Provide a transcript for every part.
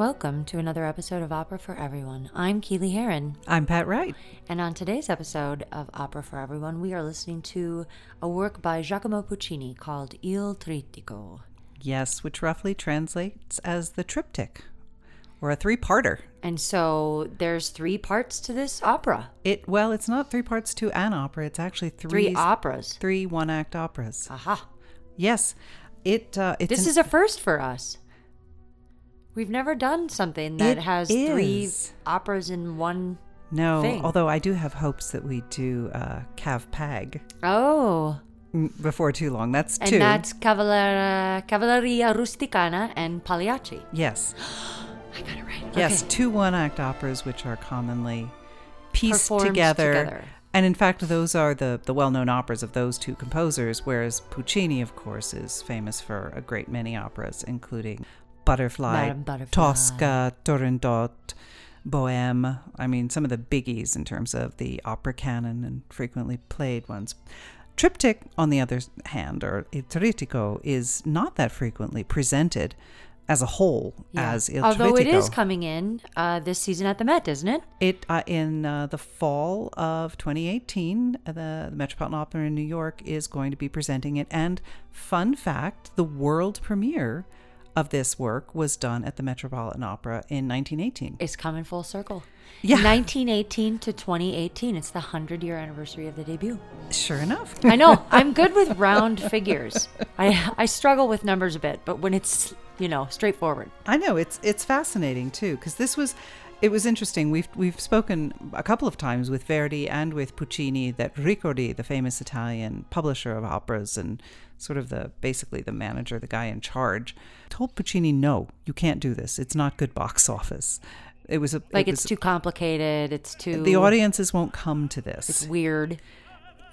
Welcome to another episode of Opera for Everyone. I'm Keely Heron. I'm Pat Wright. And on today's episode of Opera for Everyone, we are listening to a work by Giacomo Puccini called Il Trittico. Yes, which roughly translates as the triptych, or a three-parter. And so there's three parts to this opera. Well, it's not three parts to an opera. It's actually three operas. Three one-act operas. Aha. Yes. This is a first for us. We've never done something that three operas in one thing. Although I do have hopes that we do Cav-Pag. Oh. Before too long. That's two. And that's Cavalleria Rusticana and Pagliacci. Yes. I got it right. Yes, okay. 2 one-act operas which are commonly pieced together. And in fact, those are the well-known operas of those two composers, whereas Puccini, of course, is famous for a great many operas, including Madama Butterfly, Tosca, Turandot, Bohème. I mean, some of the biggies in terms of the opera canon and frequently played ones. Triptych, on the other hand, or Il Trittico, is not that frequently presented as a whole as Il Trittico. Although it is coming in this season at the Met, isn't it? In the fall of 2018, the Metropolitan Opera in New York is going to be presenting it. And fun fact, the world premiere of this work was done at the Metropolitan Opera in 1918. It's coming full circle. Yeah. 1918 to 2018. It's the 100-year anniversary of the debut. Sure enough. I know. I'm good with round figures. I struggle with numbers a bit, but when it's, straightforward. I know. It's fascinating, too, because it was interesting. We've spoken a couple of times with Verdi and with Puccini that Ricordi, the famous Italian publisher of operas and sort of the manager, the guy in charge, told Puccini, no, you can't do this. It's not good box office. It's too complicated. The audiences won't come to this. It's weird.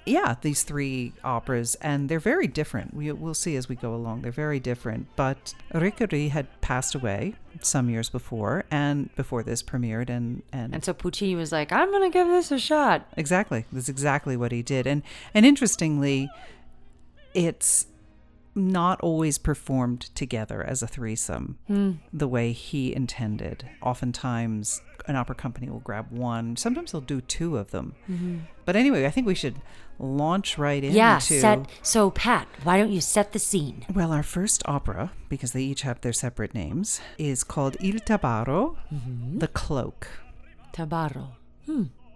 Yeah, these three operas, and they're very different. We'll see as we go along. They're very different, but Ricordi had passed away some years before, and before this premiered. And so Puccini was like, I'm going to give this a shot. Exactly. That's exactly what he did. And interestingly, it's not always performed together as a threesome the way he intended. Oftentimes, an opera company will grab one. Sometimes they'll do two of them. Mm-hmm. But anyway, I think we should launch right into... Yeah, so Pat, why don't you set the scene? Well, our first opera, because they each have their separate names, is called Il Tabarro, The Cloak. Tabarro.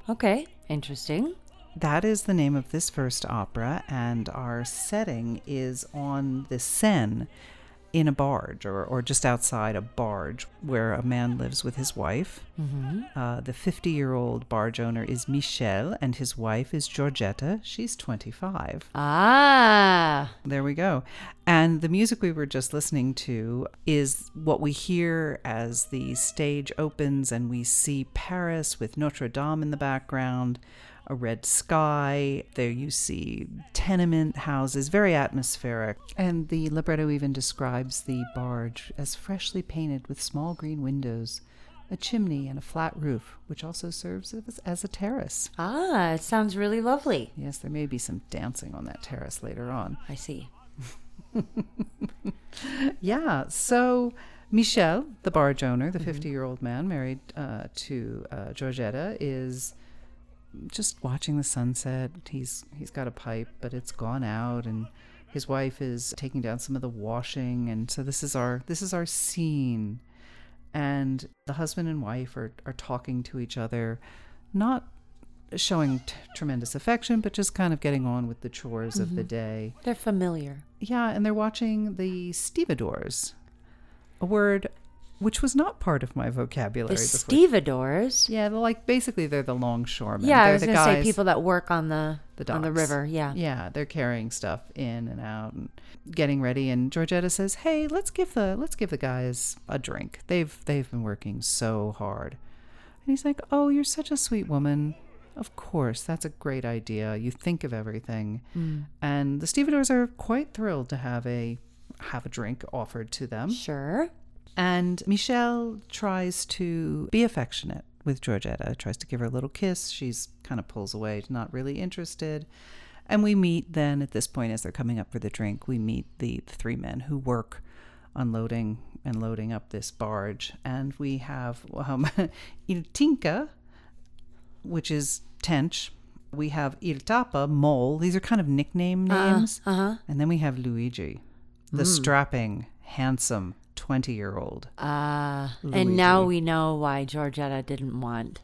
Okay, interesting. That is the name of this first opera, and our setting is on the Seine, in a barge or just outside a barge where a man lives with his wife. The 50-year-old barge owner is Michele and his wife is Giorgetta. She's 25. Ah! There we go. And the music we were just listening to is what we hear as the stage opens and we see Paris with Notre Dame in the background, a red sky. There you see tenement houses, very atmospheric. And the libretto even describes the barge as freshly painted with small green windows, a chimney, and a flat roof, which also serves as a terrace. Ah, it sounds really lovely. Yes, there may be some dancing on that terrace later on. I see. Yeah, so Michele, the barge owner, the 50-year-old man married to Giorgetta, is just watching the sunset. He's got a pipe, but it's gone out, and his wife is taking down some of the washing, and so this is our scene. And the husband and wife are talking to each other, not showing tremendous affection, but just kind of getting on with the chores of the day. They're familiar. Yeah, and they're watching The Stevedores, a word which was not part of my vocabulary. The stevedores? Yeah, basically they're the longshoremen. Yeah, I was going to say people that work on the docks, on the river, yeah. Yeah, they're carrying stuff in and out and getting ready. And Giorgetta says, hey, let's give the guys a drink. They've been working so hard. And he's like, oh, you're such a sweet woman. Of course, that's a great idea. You think of everything. And the stevedores are quite thrilled to have a drink offered to them. Sure. And Michele tries to be affectionate with Giorgetta, tries to give her a little kiss. She's kind of pulls away, not really interested. And we meet then at this point, as they're coming up for the drink, we meet the three men who work unloading and loading up this barge. And we have Il Tinca, which is tench. We have Il Talpa, mole. These are kind of nickname names. And then we have Luigi, the strapping, handsome 20-year-old. And now we know why Giorgetta didn't want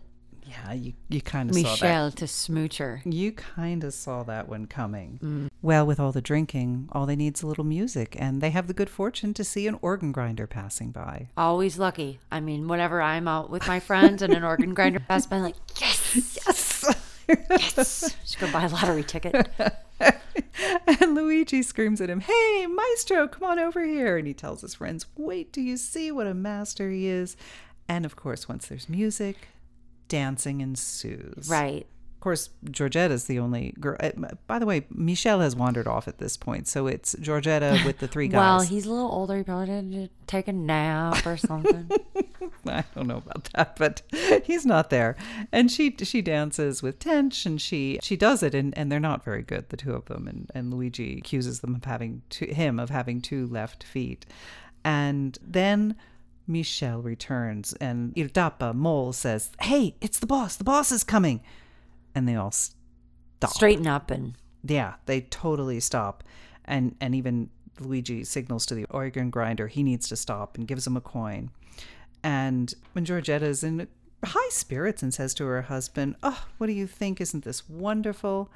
you kind of saw that. Michele to smooch her. You kind of saw that one coming. Well, with all the drinking, all they need is a little music, and they have the good fortune to see an organ grinder passing by. Always lucky. I mean, whenever I'm out with my friends and an organ grinder passes by, I'm like, yes, yes, yes. Just go buy a lottery ticket. And Luigi screams at him, hey, maestro, come on over here. And he tells his friends, wait, do you see what a master he is? And of course, once there's music, dancing ensues. Right. Of course, Giorgetta is the only girl. By the way, Michele has wandered off at this point, so it's Giorgetta with the three guys. Well, he's a little older. He probably didn't take a nap or something. I don't know about that, but he's not there. And she dances with Tench, and she does it, and they're not very good, the two of them. And Luigi accuses them of having two left feet. And then Michele returns, and Il Tappa, mole, says, hey, it's the boss. The boss is coming. And they all stop. Straighten up and... Yeah, they totally stop. And even Luigi signals to the organ grinder he needs to stop and gives him a coin. And when Giorgetta's in high spirits and says to her husband, oh, what do you think? Isn't this wonderful?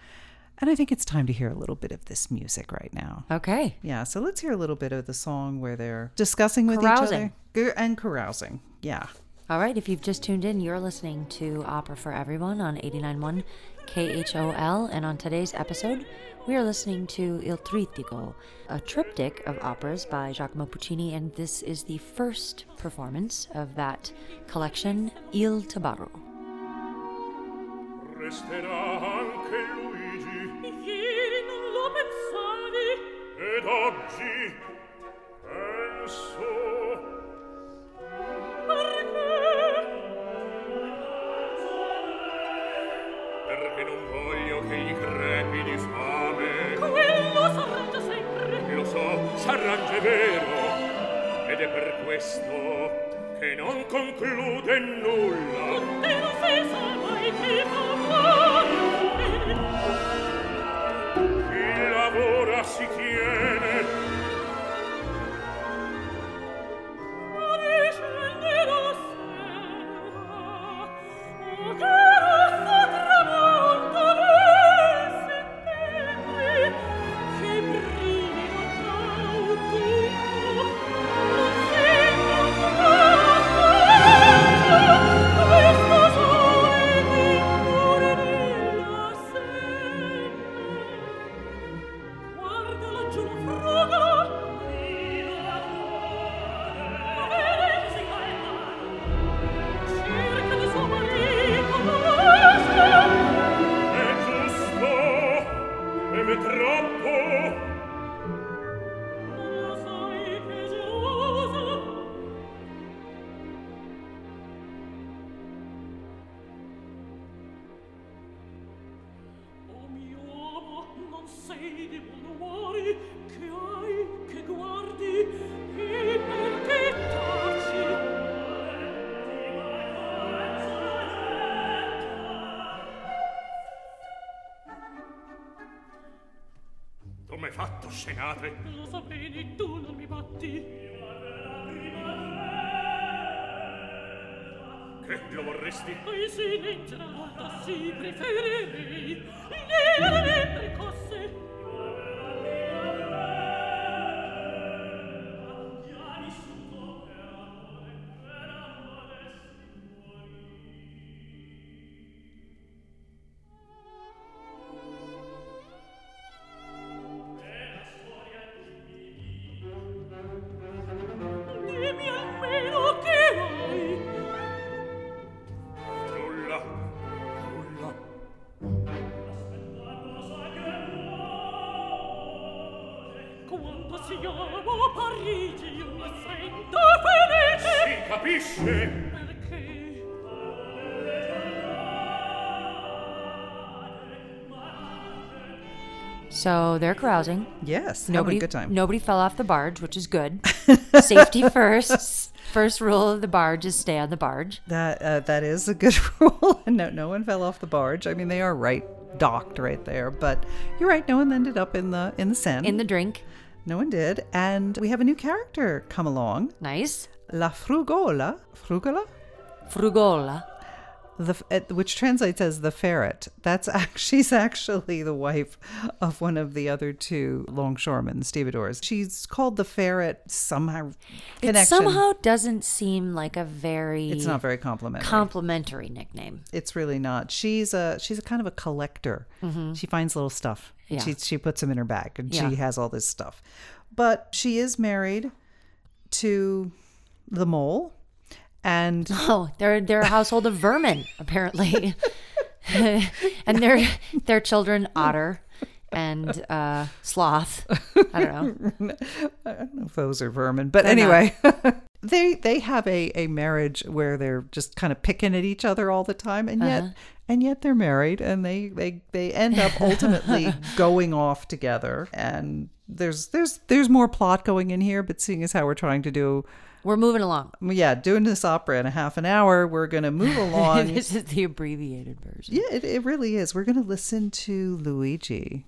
And I think it's time to hear a little bit of this music right now. Okay. Yeah, so let's hear a little bit of the song where they're discussing with each other. And carousing. Yeah. All right, if you've just tuned in, you're listening to Opera for Everyone on 89.1 KHOL. And on today's episode, we are listening to Il Trittico, a triptych of operas by Giacomo Puccini. And this is the first performance of that collection, Il Tabarro. Resterà anche Luigi. Ieri non lo pensavi. Ed oggi penso. Perché non voglio che gli crepi di fame. Quello s'arrangia sempre. Lo so, s'arrangia, è vero. Ed è per questo che non conclude nulla. Tutte non si sa mai che fare. Chi lavora si tiene. Scenate. Lo sapevi, tu non mi batti. Che lo vorresti? Ai sì, leggera volta, sì, preferirei. Glielere precosse. So they're carousing. Yes, having a good time. Nobody fell off the barge, which is good. Safety first. First rule of the barge is stay on the barge. That is a good rule. No one fell off the barge. I mean, they are docked right there. But you're right. No one ended up in the Seine. In the drink. No one did. And we have a new character come along. Nice. La Frugola. Frugola? Frugola. Which translates as the ferret. She's actually the wife of one of the other two longshoremen, stevedores. She's called the ferret somehow. It somehow doesn't seem like a very... It's not very complimentary. Complimentary nickname. It's really not. She's a kind of a collector. Mm-hmm. She finds little stuff. Yeah. She puts them in her bag, and she has all this stuff. But she is married to the mole. And they're a household of vermin, apparently. And their children, Otter and Sloth. I don't know if those are vermin, but anyway, they have a marriage where they're just kind of picking at each other all the time, and yet they're married, and they end up ultimately going off together. And there's more plot going in here, but seeing as how we're trying to do. We're moving along. Yeah, doing this opera in a half an hour. We're going to move along. This is the abbreviated version. Yeah, it really is. We're going to listen to Luigi.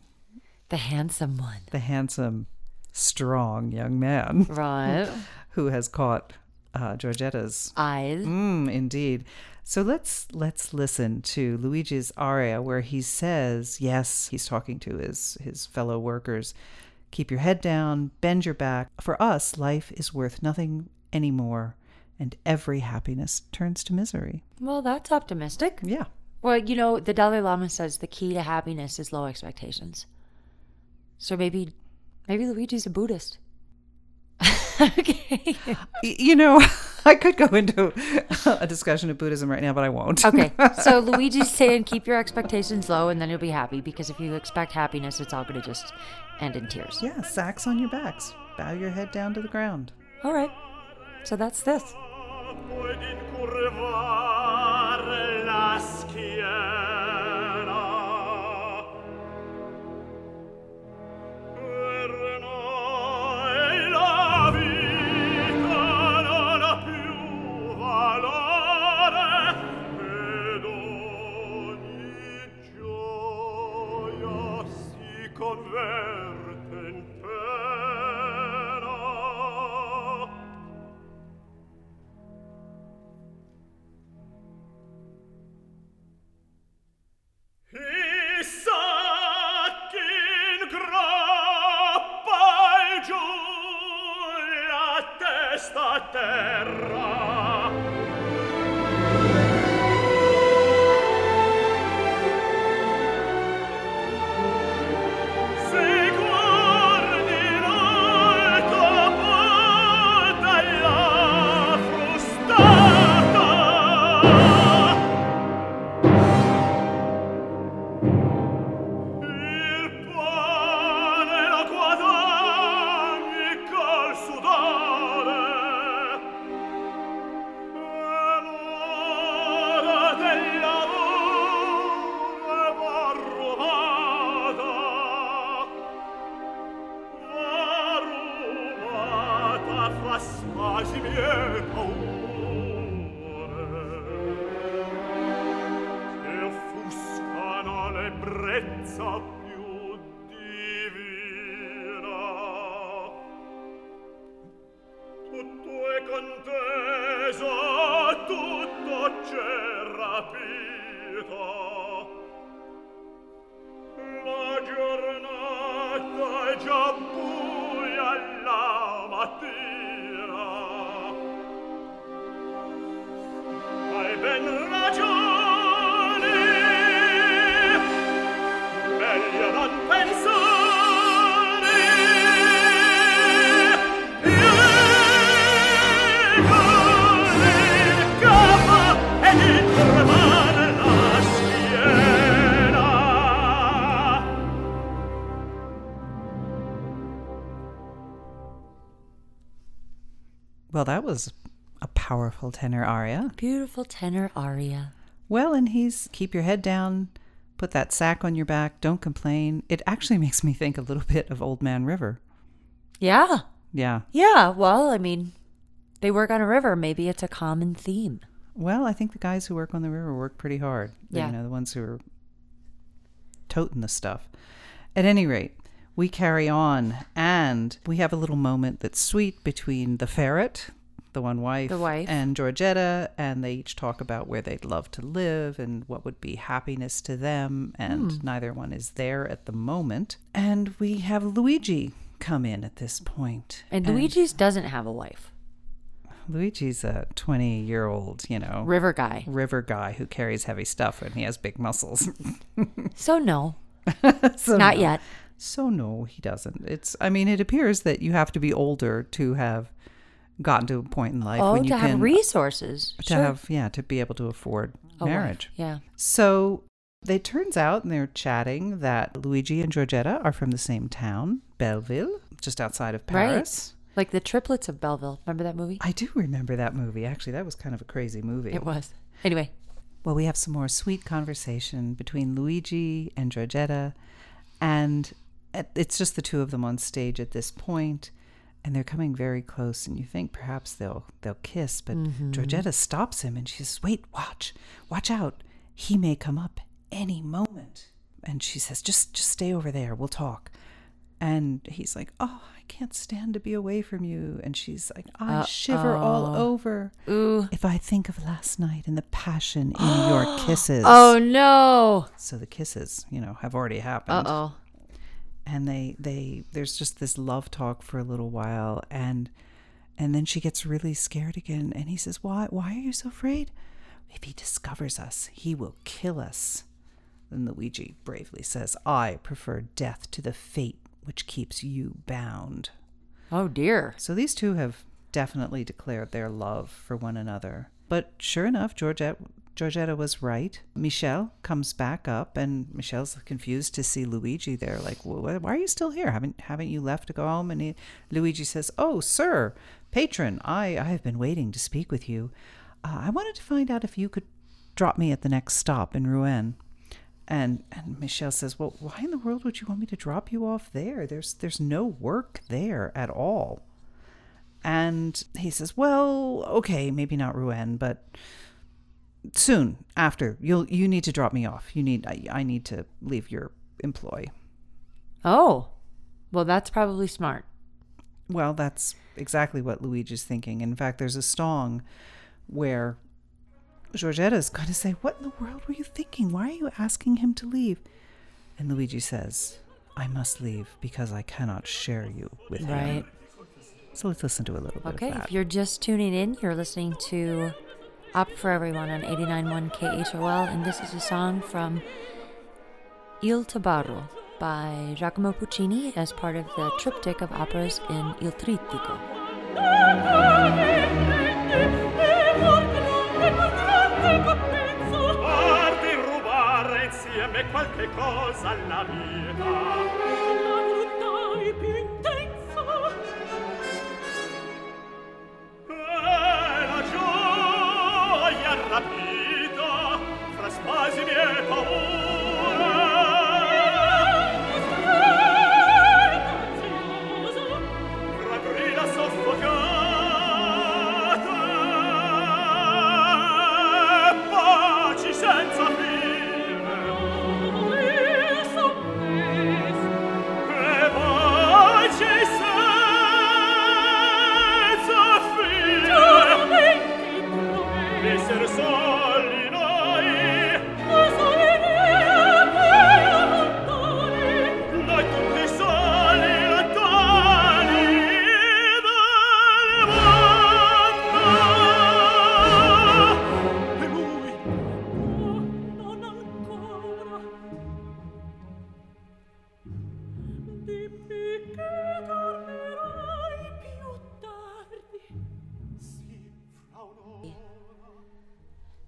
The handsome one. The handsome, strong young man. Right. Who has caught Giorgetta's eyes. Indeed. So let's listen to Luigi's aria where he says, yes, he's talking to his fellow workers. Keep your head down, bend your back. For us, life is worth nothing anymore, and every happiness turns to misery. Well, that's optimistic. Yeah. Well, you know, the Dalai Lama says the key to happiness is low expectations. So maybe Luigi's a Buddhist. Okay. You know, I could go into a discussion of Buddhism right now, but I won't. Okay. So Luigi's saying keep your expectations low and then you'll be happy, because if you expect happiness, it's all going to just end in tears. Yeah. Sacks on your backs. Bow your head down to the ground. All right. So that's this. Well, that was a powerful tenor aria. Beautiful tenor aria. Well, and he's keep your head down, Put that sack on your back. Don't complain. It actually makes me think a little bit of Old Man River. Yeah. Yeah. Yeah. Well, I mean, they work on a river. Maybe it's a common theme. Well, I think the guys who work on the river work pretty hard. Yeah. You know, the ones who are toting the stuff. At any rate, we carry on, and we have a little moment that's sweet between the ferret, the wife, and Giorgetta, and they each talk about where they'd love to live and what would be happiness to them, and neither one is there at the moment. And we have Luigi come in at this point. And Luigi's doesn't have a wife. Luigi's a 20-year-old, you know. River guy who carries heavy stuff and he has big muscles. So no. Not yet. So no, he doesn't. It appears that you have to be older to have gotten to a point in life when you can have resources. To be able to afford marriage. Wife. Yeah. So it turns out, and they're chatting, that Luigi and Giorgetta are from the same town, Belleville, just outside of Paris. Right. Like the triplets of Belleville. Remember that movie? I do remember that movie. Actually, that was kind of a crazy movie. It was. Anyway. Well, we have some more sweet conversation between Luigi and Giorgetta. And it's just the two of them on stage at this point. And they're coming very close. And you think perhaps they'll kiss. But Giorgetta stops him and she says, wait, watch out. He may come up any moment. And she says, just stay over there. We'll talk. And he's like, oh, I can't stand to be away from you. And she's like, I shiver all over. Ooh. If I think of last night and the passion in your kisses. Oh, no. So the kisses, have already happened. Uh-oh. And there's just this love talk for a little while. And then she gets really scared again. And he says, why are you so afraid? If he discovers us, he will kill us. And Luigi bravely says, I prefer death to the fate which keeps you bound. Oh, dear. So these two have definitely declared their love for one another. But sure enough, Giorgetta was right. Michele comes back up, and Michelle's confused to see Luigi there. Like, well, why are you still here? Haven't you left to go home? And Luigi says, oh, sir, patron, I have been waiting to speak with you. I wanted to find out if you could drop me at the next stop in Rouen. And Michele says, well, why in the world would you want me to drop you off there? There's no work there at all. And he says, well, okay, maybe not Rouen, but soon after, you need to drop me off. I need to leave your employ. Oh, well, that's probably smart. Well, that's exactly what Luigi's thinking. In fact, there's a song where Giorgetta's going to say, what in the world were you thinking? Why are you asking him to leave? And Luigi says, I must leave because I cannot share you with him. Right. So let's listen to a little bit of that. Okay, if you're just tuning in, you're listening to Up For Everyone on 89.1 KHOL, and this is a song from Il Tabarro by Giacomo Puccini as part of the triptych of operas in Il Trittico. Insieme qualche cosa alla vita, la frutta è più intensa e la gioia rapita fra spasimi e paure, una grida soffocata.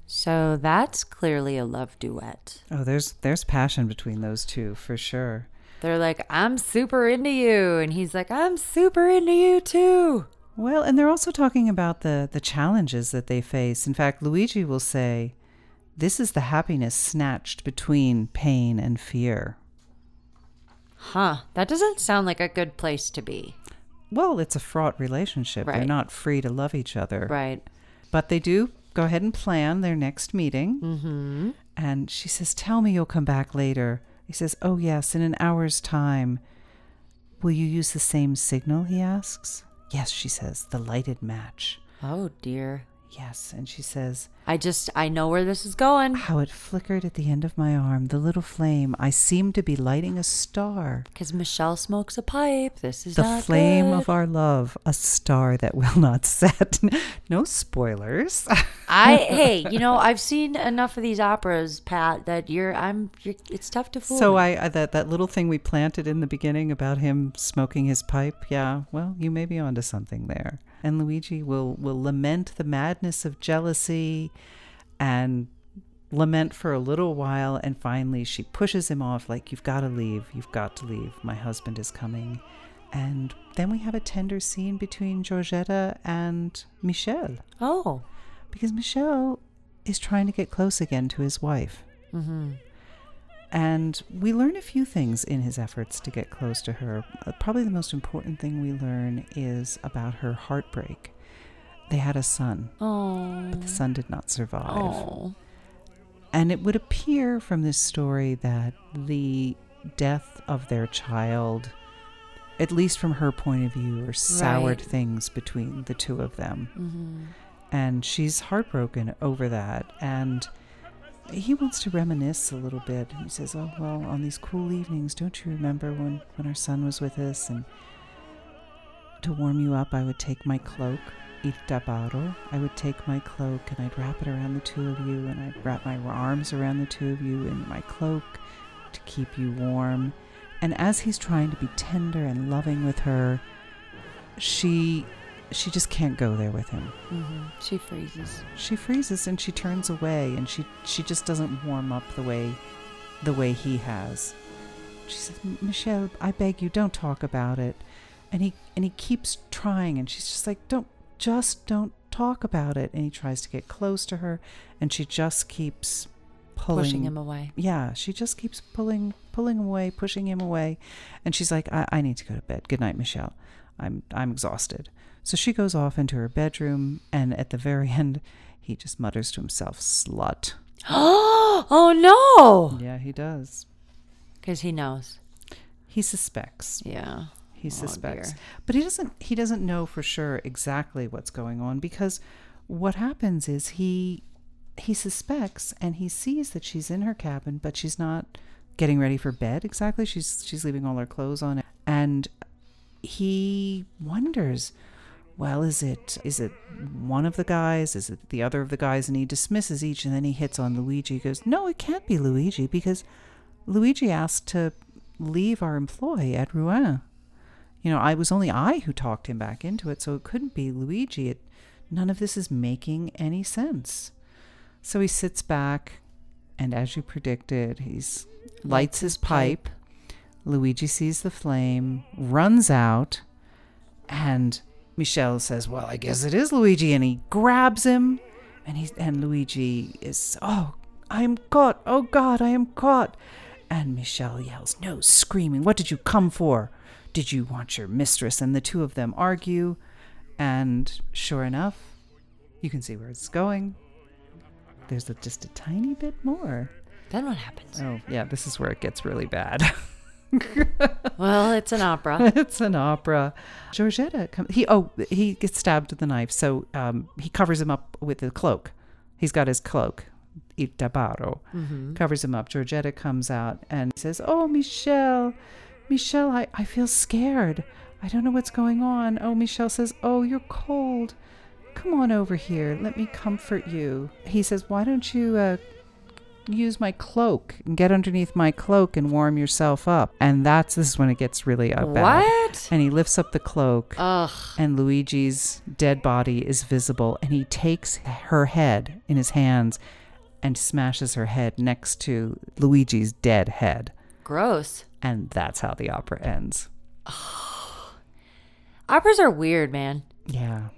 So that's clearly a love duet. Oh, there's passion between those two for sure. They're like, I'm super into you. And he's like, I'm super into you too. Well, and they're also talking about the challenges that they face. In fact, Luigi will say, This is the happiness snatched between pain and fear. Huh. That doesn't sound like a good place to be. Well, it's a fraught relationship. Right. They're not free to love each other. Right. But they do go ahead and plan their next meeting. Mm-hmm. And she says, tell me you'll come back later. He says, oh, yes, in an hour's time. Will you use the same signal, he asks? Yes, she says, the lighted match. Oh, dear. Yes, and she says, I know where this is going. How it flickered at the end of my arm, the little flame. I seemed to be lighting a star. Because Michelle smokes a pipe. This is the flame of our love, a star that will not set. No spoilers. Hey, you know, I've seen enough of these operas, Pat, that it's tough to fool. So that little thing we planted in the beginning about him smoking his pipe, yeah, well, you may be onto something there. And Luigi will lament the madness of jealousy and lament for a little while. And finally, she pushes him off like, you've got to leave. My husband is coming. And then we have a tender scene between Giorgetta and Michele. Oh. Because Michele is trying to get close again to his wife. Mm-hmm. And we learn a few things in his efforts to get close to her. Probably the most important thing we learn is about her heartbreak. They had a son, but the son did not survive. Aww. And it would appear from this story that the death of their child, at least from her point of view, soured things between the two of them. Mm-hmm. And she's heartbroken over that. And he wants to reminisce a little bit. He says, oh, well, on these cool evenings, don't you remember when our son was with us? And to warm you up, I would take my cloak, Il Tabarro. I would take my cloak and I'd wrap it around the two of you, and I'd wrap my arms around the two of you in my cloak to keep you warm. And as he's trying to be tender and loving with her, she just can't go there with him. Mm-hmm. She freezes and she turns away, and she just doesn't warm up the way he has. She says, Michele, I beg you, don't talk about it. And he keeps trying, and she's just like, don't talk about it. And he tries to get close to her, and she just keeps pushing him away. Yeah, she just keeps pulling away, pushing him away. And she's like, I need to go to bed. Good night, Michele. I'm exhausted. So she goes off into her bedroom, and at the very end, he just mutters to himself, slut. Oh, no. Yeah, he does. Because he knows. He suspects. Yeah. He suspects. Dear. But he doesn't know for sure exactly what's going on, because what happens is he suspects, and he sees that she's in her cabin, but she's not getting ready for bed exactly. She's leaving all her clothes on, and he wonders, well, is it one of the guys? Is it the other of the guys? And he dismisses each, and then he hits on Luigi. He goes, no, it can't be Luigi, because Luigi asked to leave our employ at Rouen. You know, it was only I who talked him back into it, so it couldn't be Luigi. None of this is making any sense. So he sits back, and as you predicted, he lights his pipe. Luigi sees the flame, runs out, and Michele says, well, I guess it is Luigi, and he grabs him, and Luigi is, oh, I am caught, oh God, I am caught. And Michele yells, no, screaming, what did you come for? Did you want your mistress? And the two of them argue, and sure enough, you can see where it's going. There's just a tiny bit more. Then what happens? Oh, yeah, this is where it gets really bad. Well, it's an opera. Giorgetta comes. He gets stabbed with a knife, so he covers him up with a cloak. He's got his cloak, Il Tabarro, covers him up. Giorgetta comes out and says, oh, Michele, I feel scared. I don't know what's going on. Oh, Michele says, oh, you're cold. Come on over here. Let me comfort you. He says, why don't you use my cloak and get underneath my cloak and warm yourself up? And this is when it gets really bad. What? And he lifts up the cloak. Ugh. And Luigi's dead body is visible, and he takes her head in his hands and smashes her head next to Luigi's dead head. Gross. And that's how the opera ends. Operas are weird, man. Yeah.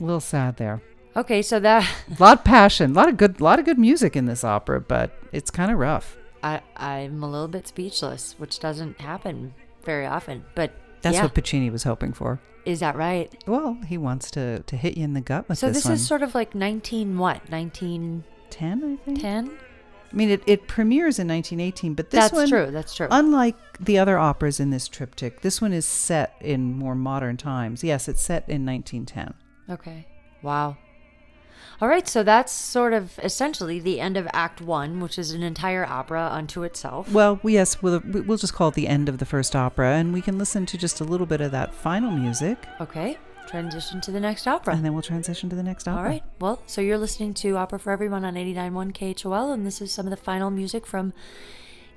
A little sad there. Okay, so that a lot of passion, a lot of good music in this opera, but it's kind of rough. I'm a little bit speechless, which doesn't happen very often, but that's what Puccini was hoping for. Is that right? Well, he wants to hit you in the gut with this one. So this is sort of like 1910, I think. 10? I mean, it premieres in 1918, but this one... That's true. Unlike the other operas in this triptych, this one is set in more modern times. Yes, it's set in 1910. Okay. Wow. All right, so that's sort of essentially the end of Act 1, which is an entire opera unto itself. Well, yes, we'll just call it the end of the first opera, and we can listen to just a little bit of that final music. Okay, transition to the next opera. And then we'll transition to the next opera. All right, well, so you're listening to Opera for Everyone on 89.1 KHOL, and this is some of the final music from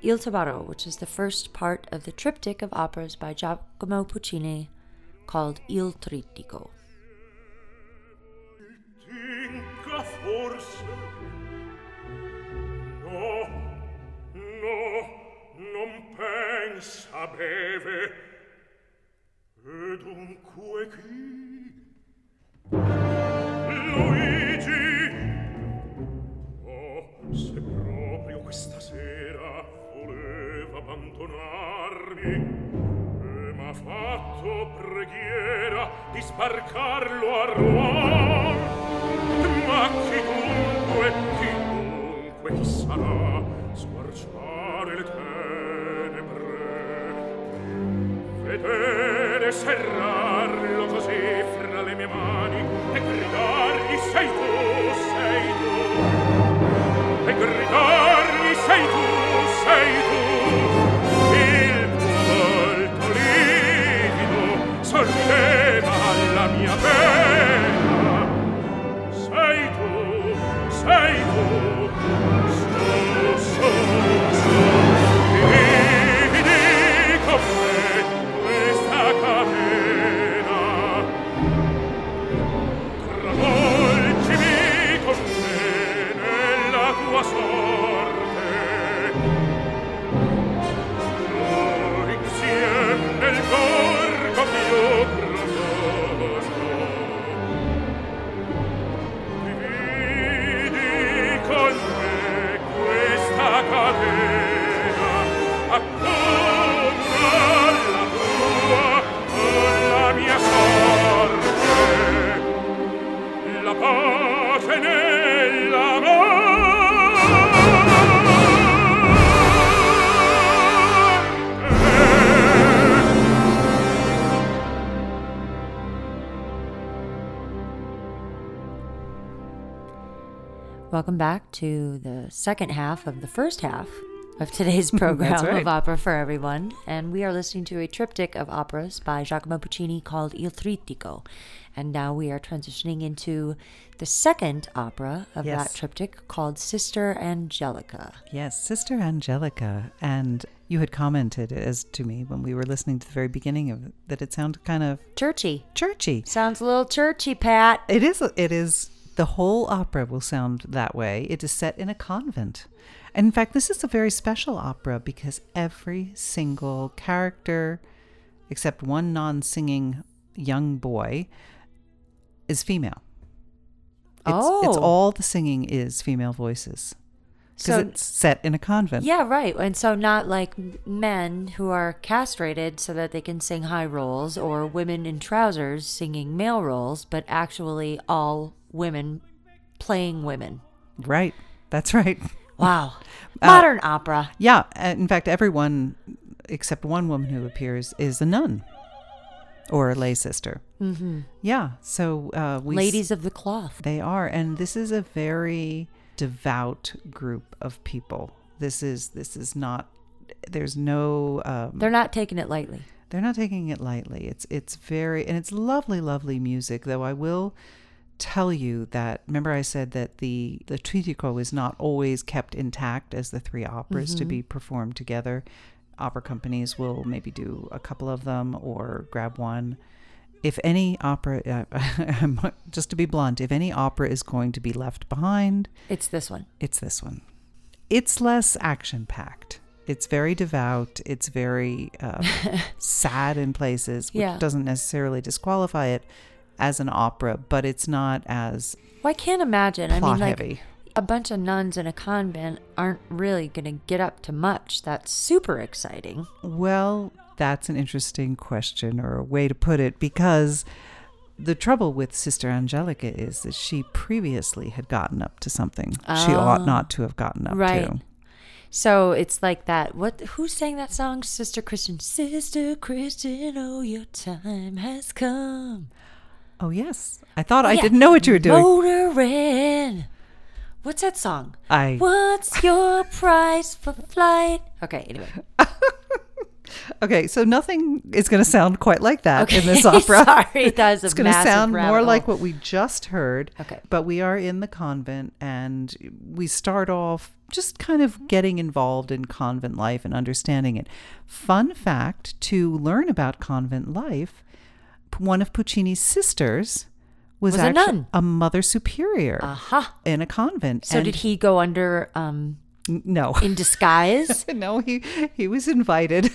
Il Tabarro, which is the first part of the triptych of operas by Giacomo Puccini called Il Trittico. Forse no non pensa beve e dunque chi Luigi oh se proprio questa sera voleva abbandonarmi e m'ha fatto preghiera di sbarcarlo a Rouen. Ma chiunque chi sarà squarciare le tenebre, vedere serrarlo così fra le mie mani e gridargli sei tu, e gridargli sei tu, il tuo volto livido solleva la mia pena. Sei tu, su, dividi con me questa catena, travolgimi con me nella tua sorte, tu insieme nel gorgo mio profondo. Welcome back to the second half of the first half of today's program of Opera for Everyone. And we are listening to a triptych of operas by Giacomo Puccini called Il Trittico. And now we are transitioning into the second opera of that triptych called Sister Angelica. Yes, Sister Angelica. And you had commented as to me when we were listening to the very beginning of it that it sounded kind of... Churchy. Sounds a little churchy, Pat. It is. The whole opera will sound that way. It is set in a convent. And in fact, this is a very special opera because every single character, except one non-singing young boy, is female. It's all the singing is female voices. Because it's set in a convent. Yeah, right. And so not like men who are castrated so that they can sing high roles or women in trousers singing male roles, but actually all women playing women. Right. That's right. Wow. Modern opera. Yeah. In fact, everyone except one woman who appears is a nun or a lay sister. Mm-hmm. Yeah. So we... Ladies of the cloth. They are. And this is a very... devout group of people. This is not, there's no they're not taking it lightly. It's very, and it's lovely music, though I will tell you that, remember I said that the Trittico is not always kept intact as the three operas to be performed together. Opera companies will maybe do a couple of them or grab one. If any opera, just to be blunt, if any opera is going to be left behind... It's this one. It's less action-packed. It's very devout. It's very sad in places, which doesn't necessarily disqualify it. as an opera, but it's not as well, I can't imagine. I mean, like, heavy. A bunch of nuns in a convent aren't really going to get up to much. That's super exciting. Well, that's an interesting question or a way to put it, because the trouble with Sister Angelica is that she previously had gotten up to something she ought not to have gotten up to. So it's like that. What? Who sang that song? Sister Christian. Sister Christian, oh, your time has come. Oh, yes. I thought I didn't know what you were doing. Motorin. What's that song? What's your price for flight? Okay, anyway. Okay, so nothing is going to sound quite like that in this opera. Sorry, that was a massive rabbit hole. It's going to sound more like what we just heard. Okay. But we are in the convent, and we start off just kind of getting involved in convent life and understanding it. Fun fact, to learn about convent life, one of Puccini's sisters was actually a mother superior in a convent. So did he go under... No. In disguise? No, he was invited.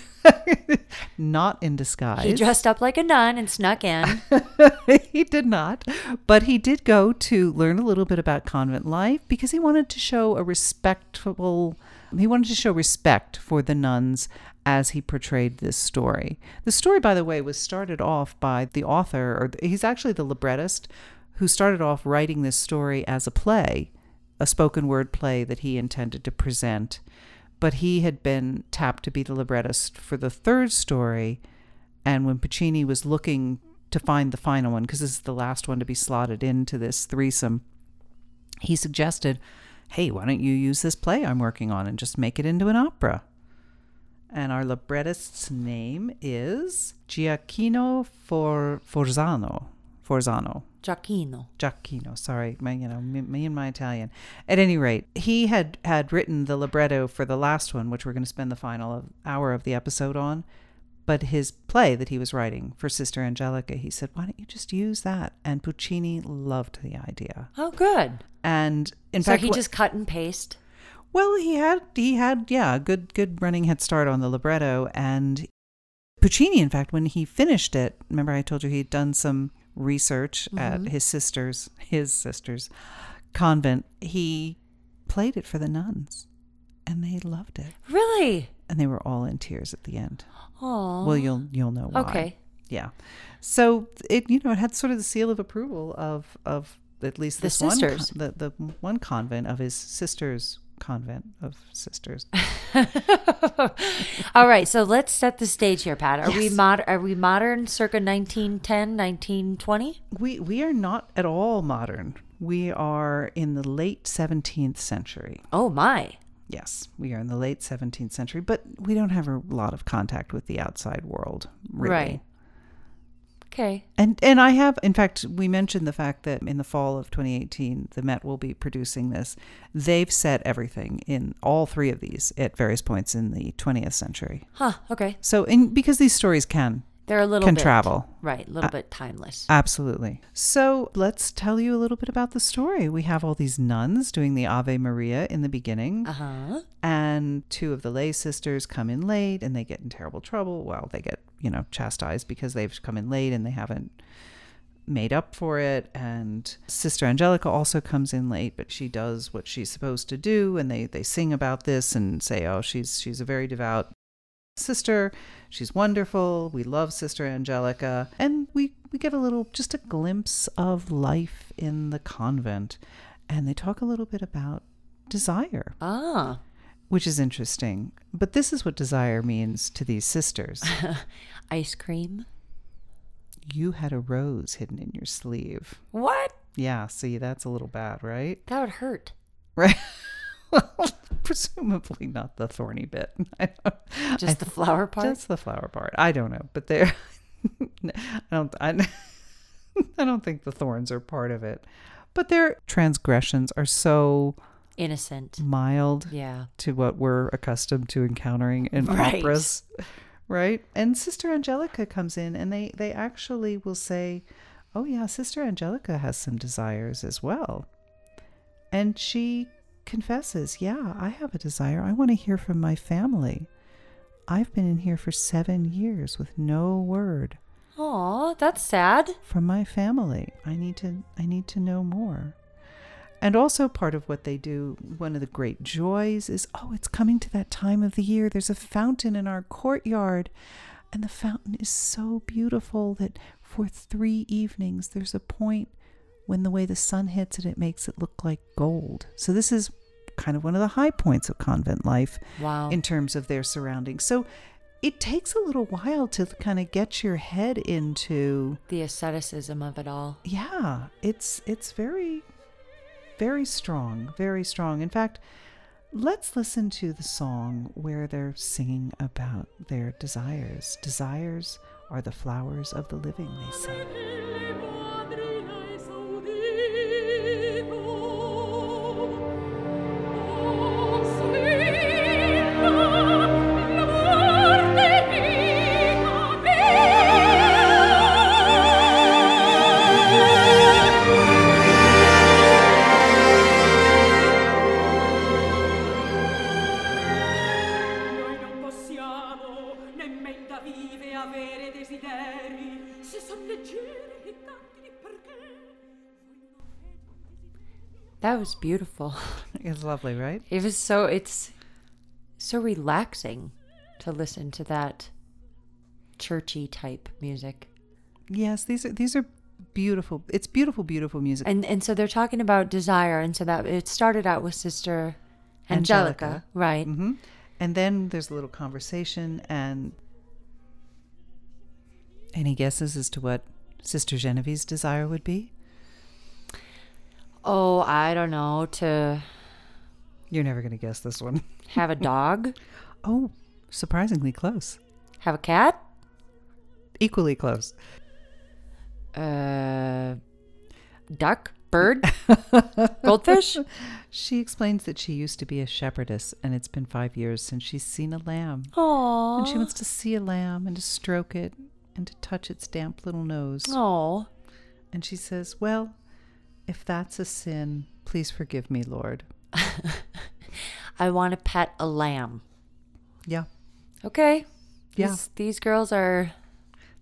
Not in disguise. He dressed up like a nun and snuck in. He did not. But he did go to learn a little bit about convent life because he wanted to show respect for the nuns as he portrayed this story. The story, by the way, was started off by the author, or he's actually the librettist, who started off writing this story as a play. A spoken word play that he intended to present. But he had been tapped to be the librettist for the third story. And when Puccini was looking to find the final one, because this is the last one to be slotted into this threesome, he suggested, hey, why don't you use this play I'm working on and just make it into an opera? And our librettist's name is Giacchino Forzano. Giacchino. Sorry, me and my Italian. At any rate, he had written the libretto for the last one, which we're going to spend the final hour of the episode on. But his play that he was writing for Sister Angelica, he said, why don't you just use that? And Puccini loved the idea. Oh, good. And in fact, he just cut and paste. Well, he had a good running head start on the libretto. And Puccini, in fact, when he finished it, remember I told you he'd done some research at his sister's convent, he played it for the nuns and they loved it. Really? And they were all in tears at the end. Oh. Well, you'll know why. Okay. Yeah. So it had sort of the seal of approval of at least this one the one convent of his sister's convent of sisters. All right, so let's set the stage here, Pat. Are we modern circa 1910, 1920? We are not at all modern. We are in the late 17th century. Oh my. Yes, we are in the late 17th century, but we don't have a lot of contact with the outside world, really. Right. Okay. And I have, in fact, we mentioned the fact that in the fall of 2018, the Met will be producing this. They've set everything in all three of these at various points in the 20th century. Huh, okay. So, because these stories can travel. Right, a little bit timeless. Absolutely. So let's tell you a little bit about the story. We have all these nuns doing the Ave Maria in the beginning. Uh-huh. And two of the lay sisters come in late and they get in terrible trouble. Well, they get, chastised because they've come in late and they haven't made up for it. And Sister Angelica also comes in late, but she does what she's supposed to do. And they sing about this and say, oh, she's a very devout sister. She's wonderful. We love Sister Angelica. And we get just a glimpse of life in the convent. And they talk a little bit about desire. Ah. Which is interesting. But this is what desire means to these sisters. Ice cream. You had a rose hidden in your sleeve. What? Yeah, see, that's a little bad, right? That would hurt. Right. Well, presumably not the thorny bit. Just the flower part? Just the flower part. I don't know. But they're... I don't think the thorns are part of it. But their transgressions are so... innocent. Mild. Yeah. To what we're accustomed to encountering in operas. Right? And Sister Angelica comes in and they actually will say, oh yeah, Sister Angelica has some desires as well. And she confesses, yeah, I have a desire. I want to hear from my family. I've been in here for 7 years with no word. Aw, that's sad. From my family. I need to know more. And also part of what they do, one of the great joys is, oh, it's coming to that time of the year. There's a fountain in our courtyard. And the fountain is so beautiful that for 3 evenings, there's a point when the way the sun hits it, it makes it look like gold. So this is kind of one of the high points of convent life. Wow. In terms of their surroundings. So it takes a little while to kind of get your head into the asceticism of it all. Yeah, it's very, very strong, very strong. In fact, let's listen to the song where they're singing about their desires. Desires are the flowers of the living, they say. That was beautiful. It was lovely, right? It was so, it's so relaxing to listen to that churchy type music. Yes, these are beautiful. It's beautiful, beautiful music. And so they're talking about desire, and so that it started out with Sister Angelica. Right. Mm-hmm. And then there's a little conversation, and any guesses as to what Sister Genevieve's desire would be? Oh, I don't know. You're never going to guess this one. Have a dog? Oh, surprisingly close. Have a cat? Equally close. Duck? Bird? Goldfish? She explains that she used to be a shepherdess, and it's been 5 years since she's seen a lamb. Aww. And she wants to see a lamb and to stroke it and to touch its damp little nose. Aww. And she says, well, if that's a sin, please forgive me, Lord. I want to pet a lamb. Yeah. Okay. Yeah. These girls are...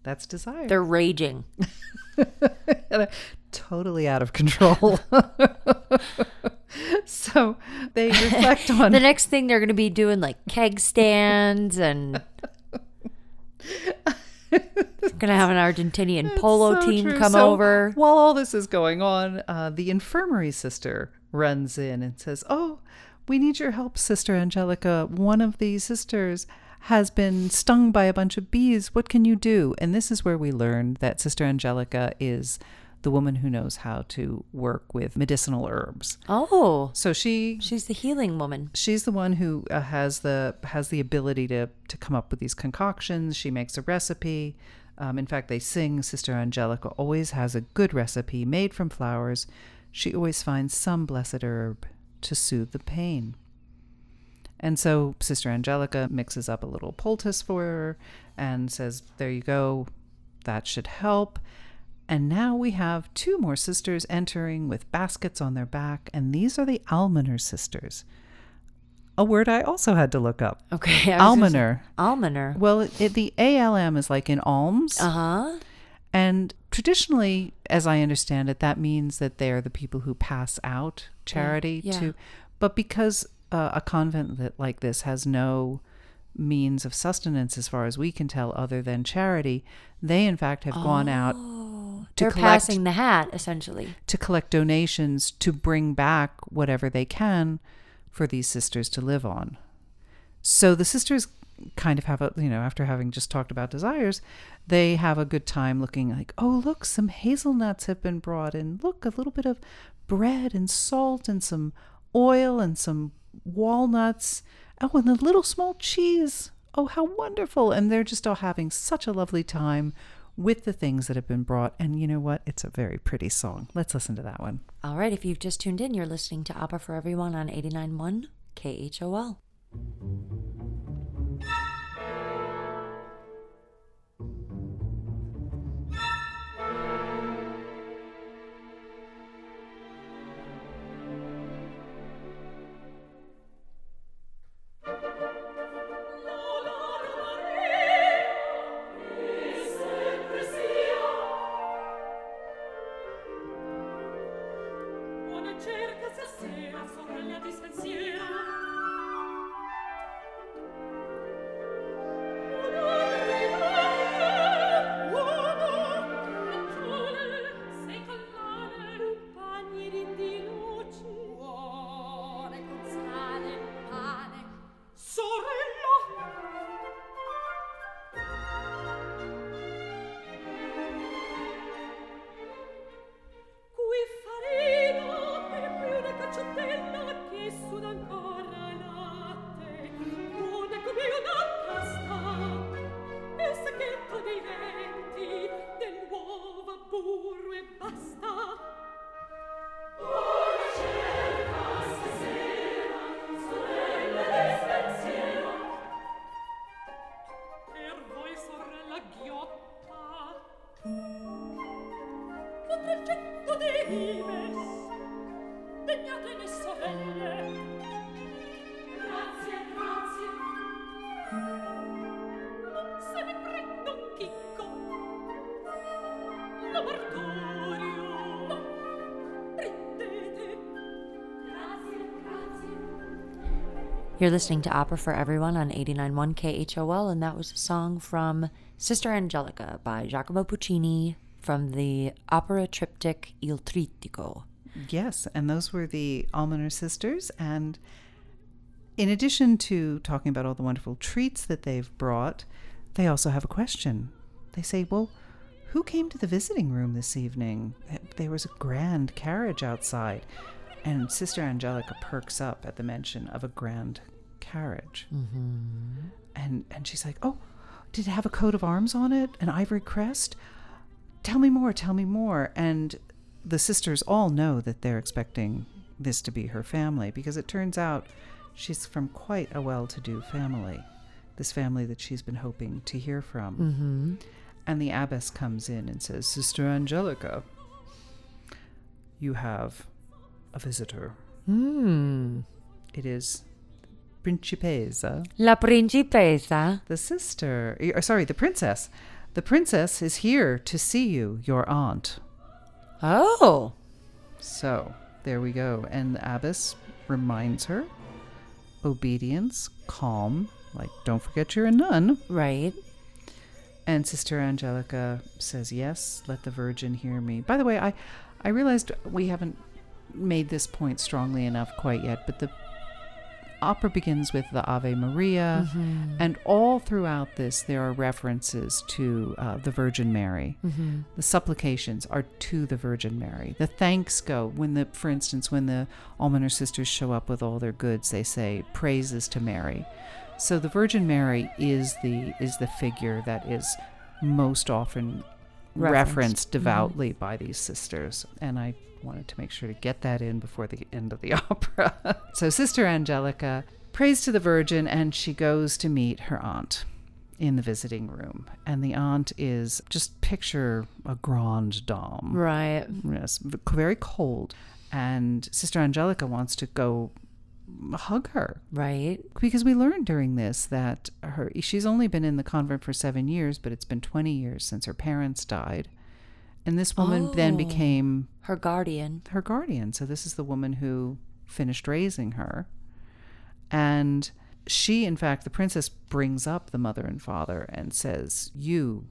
That's desire. They're raging. Totally out of control. So they reflect on... The next thing they're going to be doing, like, keg stands and... We're going to have an Argentinian polo team come over. While all this is going on, the infirmary sister runs in and says, oh, we need your help, Sister Angelica. One of these sisters has been stung by a bunch of bees. What can you do? And this is where we learn that Sister Angelica is the woman who knows how to work with medicinal herbs. Oh. So she's the healing woman. She's the one who has the ability to come up with these concoctions. She makes a recipe. In fact, they sing Sister Angelica always has a good recipe made from flowers. She always finds some blessed herb to soothe the pain. And so Sister Angelica mixes up a little poultice for her and says, there you go, that should help. And now we have 2 more sisters entering with baskets on their back, and these are the almoner sisters. A word I also had to look up. Okay. Almoner. Almoner. Well, the ALM is like in alms. Uh-huh. And traditionally, as I understand it, that means that they are the people who pass out charity. Yeah. To, but because a convent like this has no means of sustenance, as far as we can tell, other than charity, they in fact have gone out... They're passing the hat, essentially. To collect donations to bring back whatever they can for these sisters to live on. So the sisters kind of have a, you know, after having just talked about desires, they have a good time looking like, oh, look, some hazelnuts have been brought in. Look, a little bit of bread and salt and some oil and some walnuts. Oh, and a little small cheese. Oh, how wonderful. And they're just all having such a lovely time with the things that have been brought. And you know what? It's a very pretty song. Let's listen to that one. All right. If you've just tuned in, you're listening to Opera for Everyone on 89.1 KHOL. Receive. You're listening to Opera for Everyone on 89.1 KHOL, and that was a song from Sister Angelica by Giacomo Puccini from the opera triptych Il Trittico. Yes, and those were the Almoner sisters. And in addition to talking about all the wonderful treats that they've brought, they also have a question. They say, well, who came to the visiting room this evening? There was a grand carriage outside. And Sister Angelica perks up at the mention of a grand carriage. Mm-hmm. And she's like, oh, did it have a coat of arms on it? An ivory crest? Tell me more. And the sisters all know that they're expecting this to be her family, because it turns out she's from quite a well-to-do family, this family that she's been hoping to hear from. Mm-hmm. And the abbess comes in and says, Sister Angelica, you have a visitor. Mm. It is La Principessa. The princess. The princess is here to see you, your aunt. Oh. So, there we go. And the abbess reminds her, obedience, calm, like don't forget you're a nun. Right. And Sister Angelica says, yes, let the Virgin hear me. By the way, I realized we haven't made this point strongly enough quite yet, but the opera begins with the Ave Maria, mm-hmm. and all throughout this there are references to the Virgin Mary. Mm-hmm. The supplications are to the Virgin Mary. The thanks go when the Almoner sisters show up with all their goods, they say praises to Mary. So the Virgin Mary is the figure that is most often referenced devoutly mm-hmm. by these sisters, and I wanted to make sure to get that in before the end of the opera. So Sister Angelica prays to the Virgin, and she goes to meet her aunt in the visiting room. And the aunt is, just picture a grande dame. Right. Yes, very cold. And Sister Angelica wants to go hug her. Right. Because we learned during this that she's only been in the convent for 7 years, but it's been 20 years since her parents died. And this woman then became her guardian. So this is the woman who finished raising her. And she, in fact, the princess brings up the mother and father and says, you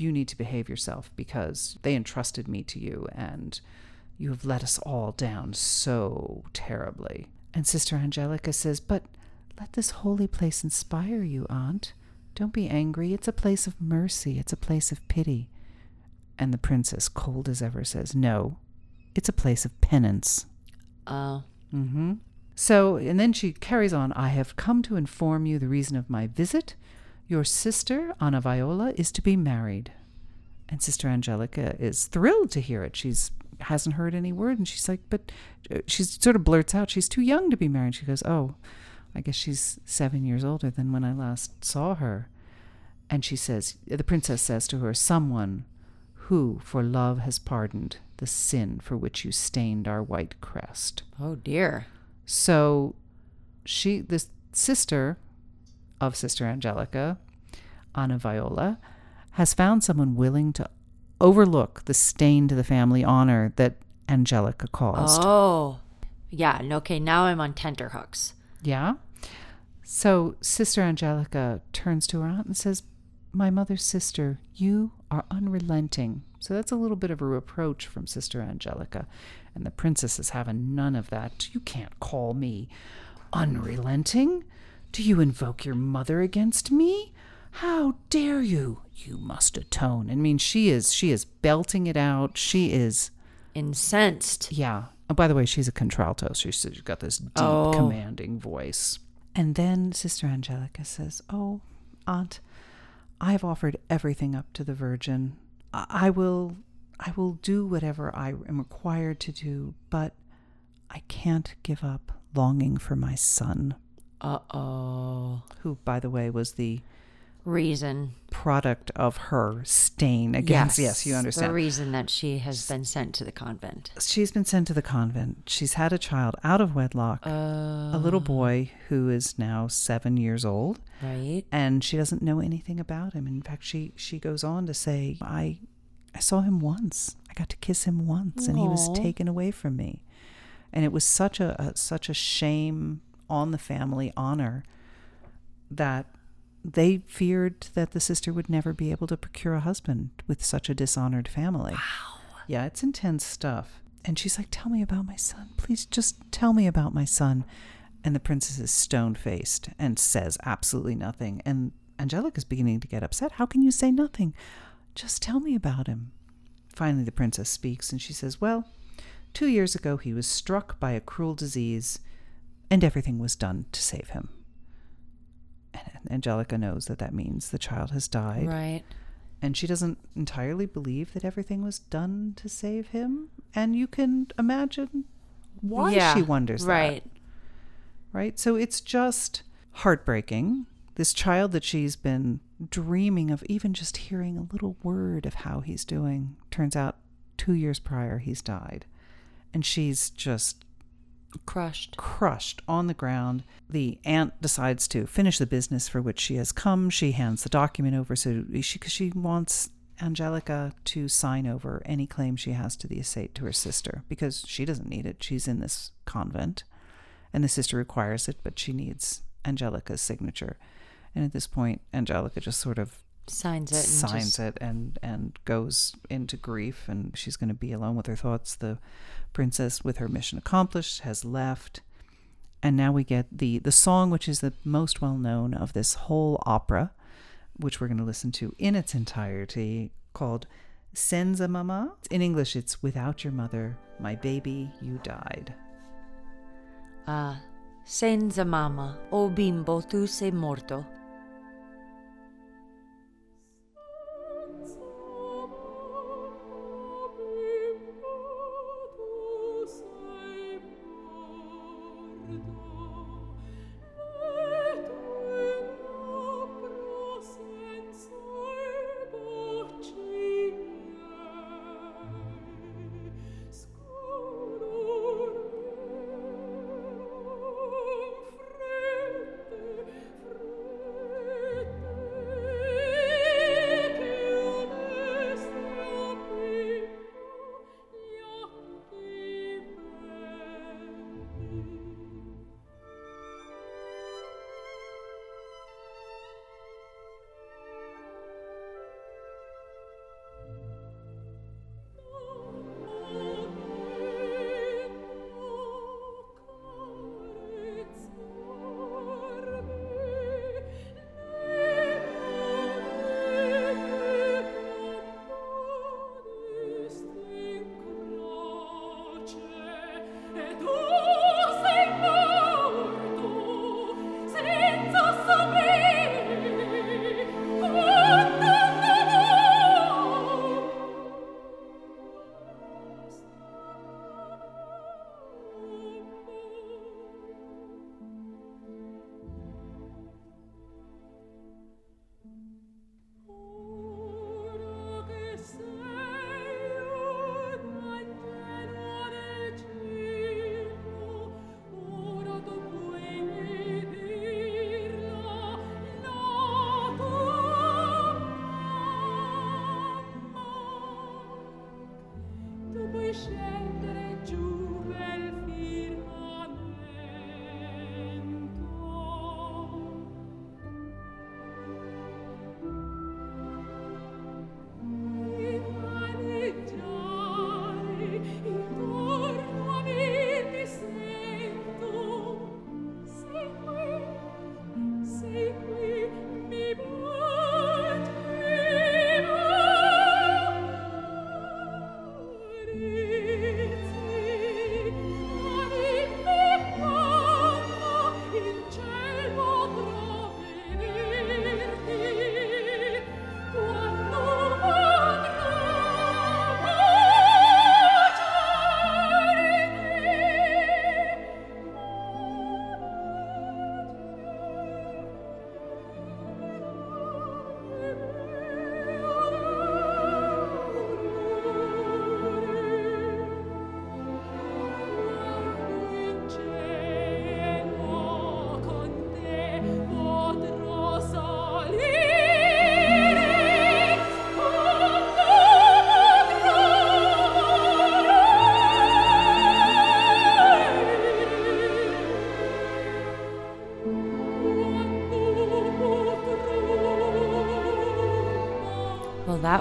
need to behave yourself, because they entrusted me to you and you have let us all down so terribly. And Sister Angelica says, but let this holy place inspire you, Aunt. Don't be angry. It's a place of mercy. It's a place of pity. And the princess, cold as ever, says, no, it's a place of penance. Oh. Mm-hmm. So, and then she carries on, I have come to inform you the reason of my visit. Your sister, Anna Viola, is to be married. And Sister Angelica is thrilled to hear it. She's hasn't heard any word, and she's like, but she sort of blurts out, she's too young to be married. She goes, oh, I guess she's 7 years older than when I last saw her. And she says, the princess says to her, someone who, for love, has pardoned the sin for which you stained our white crest. Oh, dear. So the sister of Sister Angelica, Anna Viola, has found someone willing to overlook the stain to the family honor that Angelica caused. Oh, yeah. And okay, now I'm on tenterhooks. Yeah. So Sister Angelica turns to her aunt and says, my mother's sister, you are unrelenting. So that's a little bit of a reproach from Sister Angelica. And the princess is having none of that. You can't call me unrelenting. Do you invoke your mother against me? How dare you? You must atone. I mean, she is belting it out. She is incensed. Yeah. Oh, by the way, she's a contralto. She's got this deep, commanding voice. And then Sister Angelica says, oh, Aunt, I have offered everything up to the Virgin. I will I will do whatever I am required to do, but I can't give up longing for my son. Uh-oh. Who, by the way, was the reason product of her stain against. Yes, you understand. The reason that she has been sent to the convent. She's been sent to the convent. She's had a child out of wedlock, a little boy who is now 7 years old. Right. And she doesn't know anything about him. In fact, she goes on to say, I saw him once. I got to kiss him once. Aww. And he was taken away from me. And it was such a shame on the family honor that they feared that the sister would never be able to procure a husband with such a dishonored family. Wow. Yeah, it's intense stuff. And she's like, tell me about my son. Please just tell me about my son. And the princess is stone-faced and says absolutely nothing. And Angelica's beginning to get upset. How can you say nothing? Just tell me about him. Finally, the princess speaks and she says, well, 2 years ago, he was struck by a cruel disease and everything was done to save him. And Angelica knows that means the child has died. Right. And she doesn't entirely believe that everything was done to save him. And you can imagine why she wonders that. Right? So it's just heartbreaking. This child that she's been dreaming of, even just hearing a little word of how he's doing. Turns out 2 years prior, he's died. And she's just crushed on the ground. The aunt decides to finish the business for which she has come. She hands the document over because she wants Angelica to sign over any claim she has to the estate to her sister, because she doesn't need it. She's in this convent and the sister requires it, but she needs Angelica's signature. And at this point, Angelica just sort of signs it and goes into grief, and she's going to be alone with her thoughts. The princess, with her mission accomplished, has left. And now we get the song, which is the most well-known of this whole opera, which we're going to listen to in its entirety, called Senza Mamma. In English, it's Without Your Mother, My Baby, You Died. Senza mamma, oh bimbo, tu sei morto.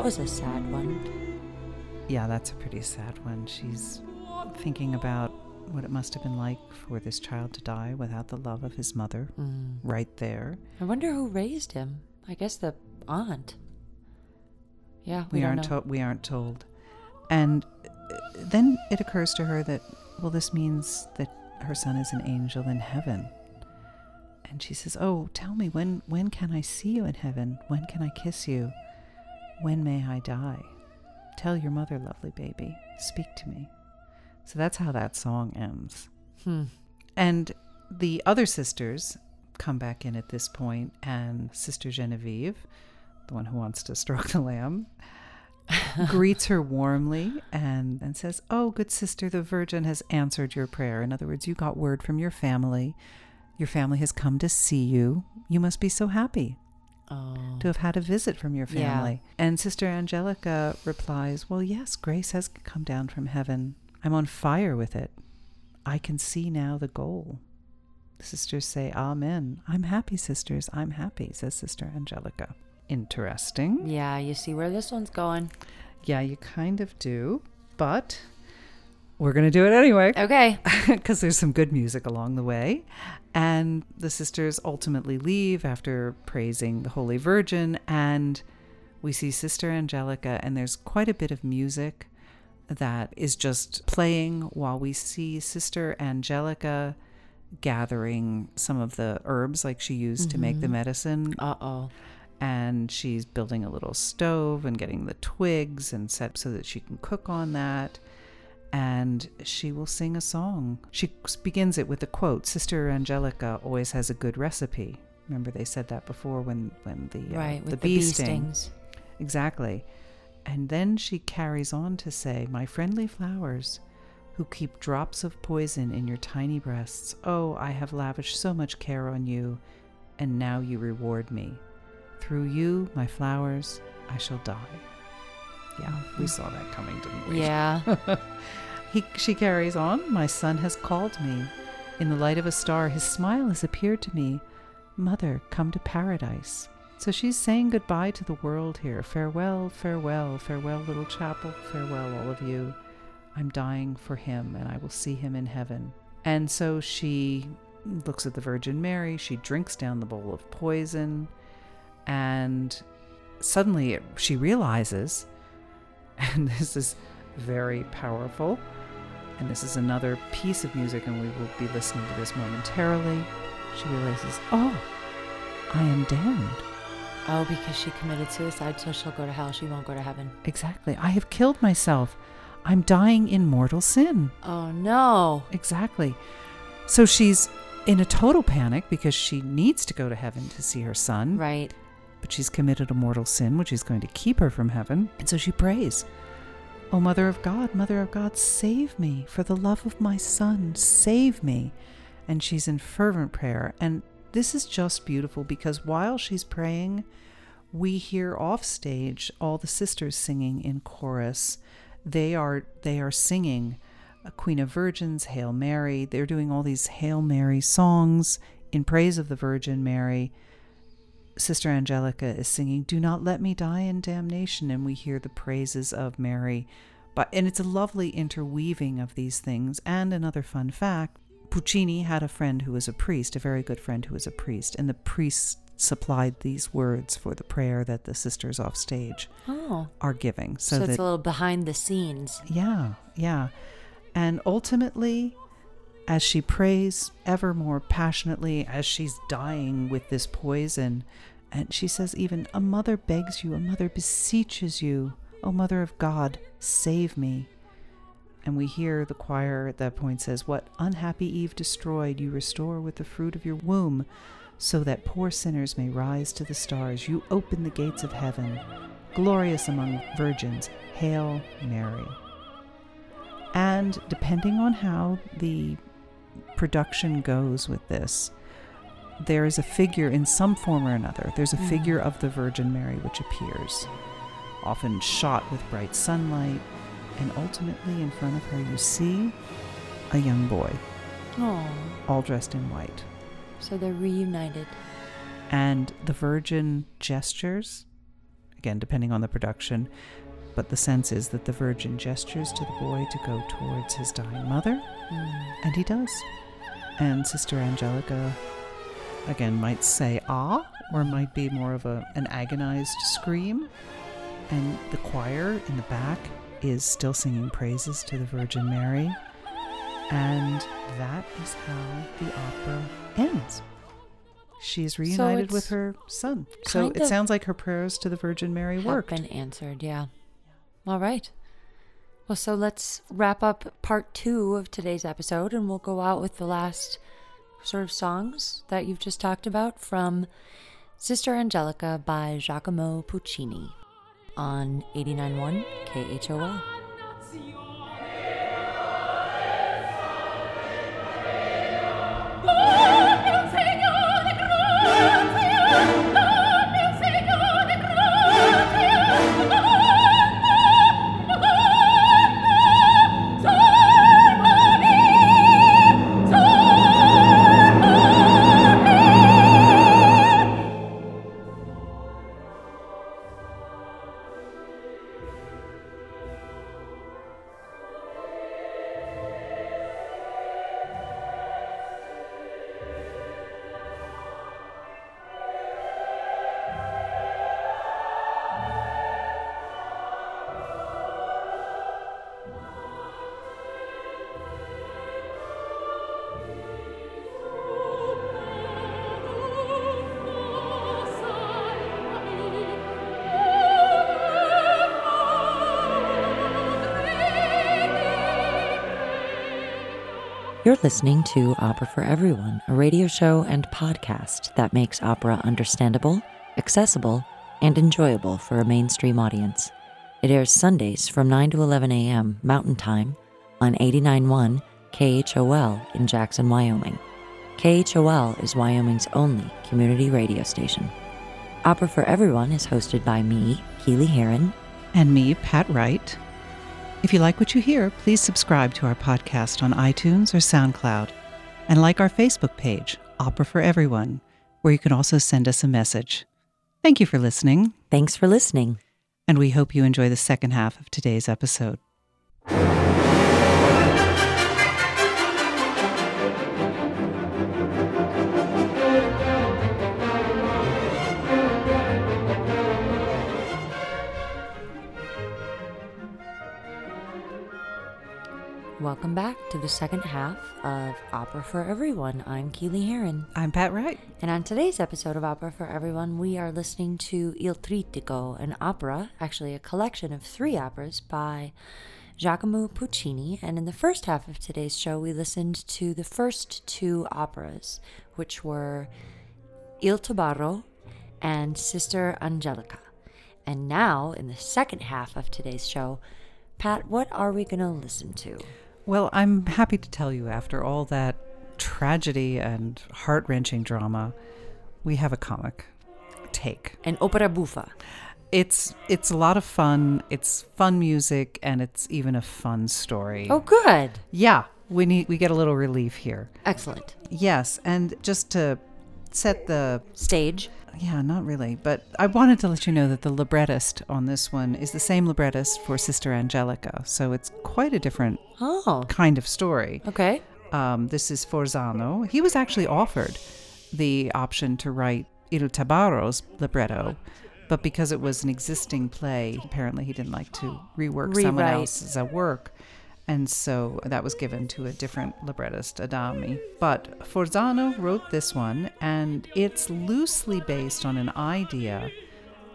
That was a sad one. Yeah, that's a pretty sad one. She's thinking about what it must have been like for this child to die without the love of his mother right there. I wonder who raised him. I guess the aunt. Yeah, we aren't told. And then it occurs to her that, well, this means that her son is an angel in heaven. And she says, oh, tell me, when can I see you in heaven? When can I kiss you? When may I die? Tell your mother, lovely baby. Speak to me. So that's how that song ends. And the other sisters come back in at this point, and Sister Genevieve, the one who wants to stroke the lamb, greets her warmly and says, oh, good sister, the Virgin has answered your prayer. In other words, you got word from your family. Your family has come to see you. You must be so happy to have had a visit from your family. Yeah. And Sister Angelica replies, well, yes, grace has come down from heaven. I'm on fire with it. I can see now the goal. The sisters say, amen. I'm happy, sisters. I'm happy, says Sister Angelica. Interesting. Yeah, you see where this one's going. Yeah, you kind of do, but we're going to do it anyway. Okay. Because there's some good music along the way. And the sisters ultimately leave after praising the Holy Virgin. And we see Sister Angelica, and there's quite a bit of music that is just playing while we see Sister Angelica gathering some of the herbs like she used to make the medicine. And she's building a little stove and getting the twigs and set so that she can cook on that. And she will sing a song. She begins it with a quote. Sister Angelica always has a good recipe. Remember they said that before when the bee stings. Exactly. And then she carries on to say, my friendly flowers who keep drops of poison in your tiny breasts, oh, I have lavished so much care on you, and now you reward me. Through you, my flowers, I shall die. Yeah, we saw that coming, didn't we? Yeah. She carries on, my son has called me. In the light of a star, his smile has appeared to me. Mother, come to paradise. So she's saying goodbye to the world here. Farewell, farewell, farewell, little chapel. Farewell, all of you. I'm dying for him, and I will see him in heaven. And so she looks at the Virgin Mary. She drinks down the bowl of poison. And suddenly she realizes, and this is very powerful, and this is another piece of music, and we will be listening to this momentarily. She realizes, oh, I am damned. Oh, because she committed suicide, so she'll go to hell. She won't go to heaven. Exactly. I have killed myself. I'm dying in mortal sin. Oh, no. Exactly. So she's in a total panic because she needs to go to heaven to see her son. Right. But she's committed a mortal sin, which is going to keep her from heaven. And so she prays, oh, Mother of God, save me. For the love of my son, save me. And she's in fervent prayer. And this is just beautiful because while she's praying, we hear off stage all the sisters singing in chorus. They are singing Queen of Virgins, Hail Mary. They're doing all these Hail Mary songs in praise of the Virgin Mary. Sister Angelica is singing, do not let me die in damnation. And we hear the praises of Mary. And it's a lovely interweaving of these things. And another fun fact, Puccini had a friend who was a priest, a very good friend who was a priest, and the priest supplied these words for the prayer that the sisters off stage are giving. So it's a little behind the scenes. Yeah, yeah. And ultimately, as she prays ever more passionately, as she's dying with this poison, and she says even, a mother begs you, a mother beseeches you, O Mother of God, save me. And we hear the choir at that point says, what unhappy Eve destroyed you restore with the fruit of your womb, so that poor sinners may rise to the stars. You open the gates of heaven, glorious among virgins. Hail Mary. And depending on how the production goes with this, there is a figure in some form or another. There's a figure of the Virgin Mary which appears, often shot with bright sunlight. And ultimately, in front of her, you see a young boy, all dressed in white. So they're reunited. And the Virgin gestures, again depending on the production, but the sense is that the Virgin gestures to the boy to go towards his dying mother, and he does. And Sister Angelica, again, might say, ah, or might be more of an agonized scream, and the choir in the back is still singing praises to the Virgin Mary, and that is how the opera ends. She's reunited with her son. So it sounds like her prayers to the Virgin Mary worked. Have been answered, yeah. All right. Well, so let's wrap up part 2 of today's episode, and we'll go out with the last sort of songs that you've just talked about from Sister Angelica by Giacomo Puccini on 89.1 KHOL. You're listening to Opera for Everyone, a radio show and podcast that makes opera understandable, accessible, and enjoyable for a mainstream audience. It airs Sundays from 9 to 11 a.m. Mountain Time on 89.1 KHOL in Jackson, Wyoming. KHOL is Wyoming's only community radio station. Opera for Everyone is hosted by me, Keely Heron. And me, Pat Wright. If you like what you hear, please subscribe to our podcast on iTunes or SoundCloud, and like our Facebook page, Opera for Everyone, where you can also send us a message. Thank you for listening. Thanks for listening. And we hope you enjoy the second half of today's episode. Welcome back to the second half of Opera for Everyone. I'm Keely Heron. I'm Pat Wright. And on today's episode of Opera for Everyone, we are listening to Il Trittico, an opera, actually a collection of 3 operas by Giacomo Puccini. And in the first half of today's show, we listened to the first 2 operas, which were Il Tabarro and Sister Angelica. And now, in the second half of today's show, Pat, what are we going to listen to? Well, I'm happy to tell you, after all that tragedy and heart-wrenching drama, we have a comic take. An opera buffa. It's a lot of fun. It's fun music, and it's even a fun story. Oh, good. Yeah, we get a little relief here. Excellent. Yes, and just to set the stage. Yeah, not really, but I wanted to let you know that the librettist on this one is the same librettist for Sister Angelica, so it's quite a different kind of story. Okay. This is Forzano. He was actually offered the option to write Il Tabarro's libretto, but because it was an existing play, apparently he didn't like to rewrite someone else's work. And so that was given to a different librettist, Adami. But Forzano wrote this one, and it's loosely based on an idea.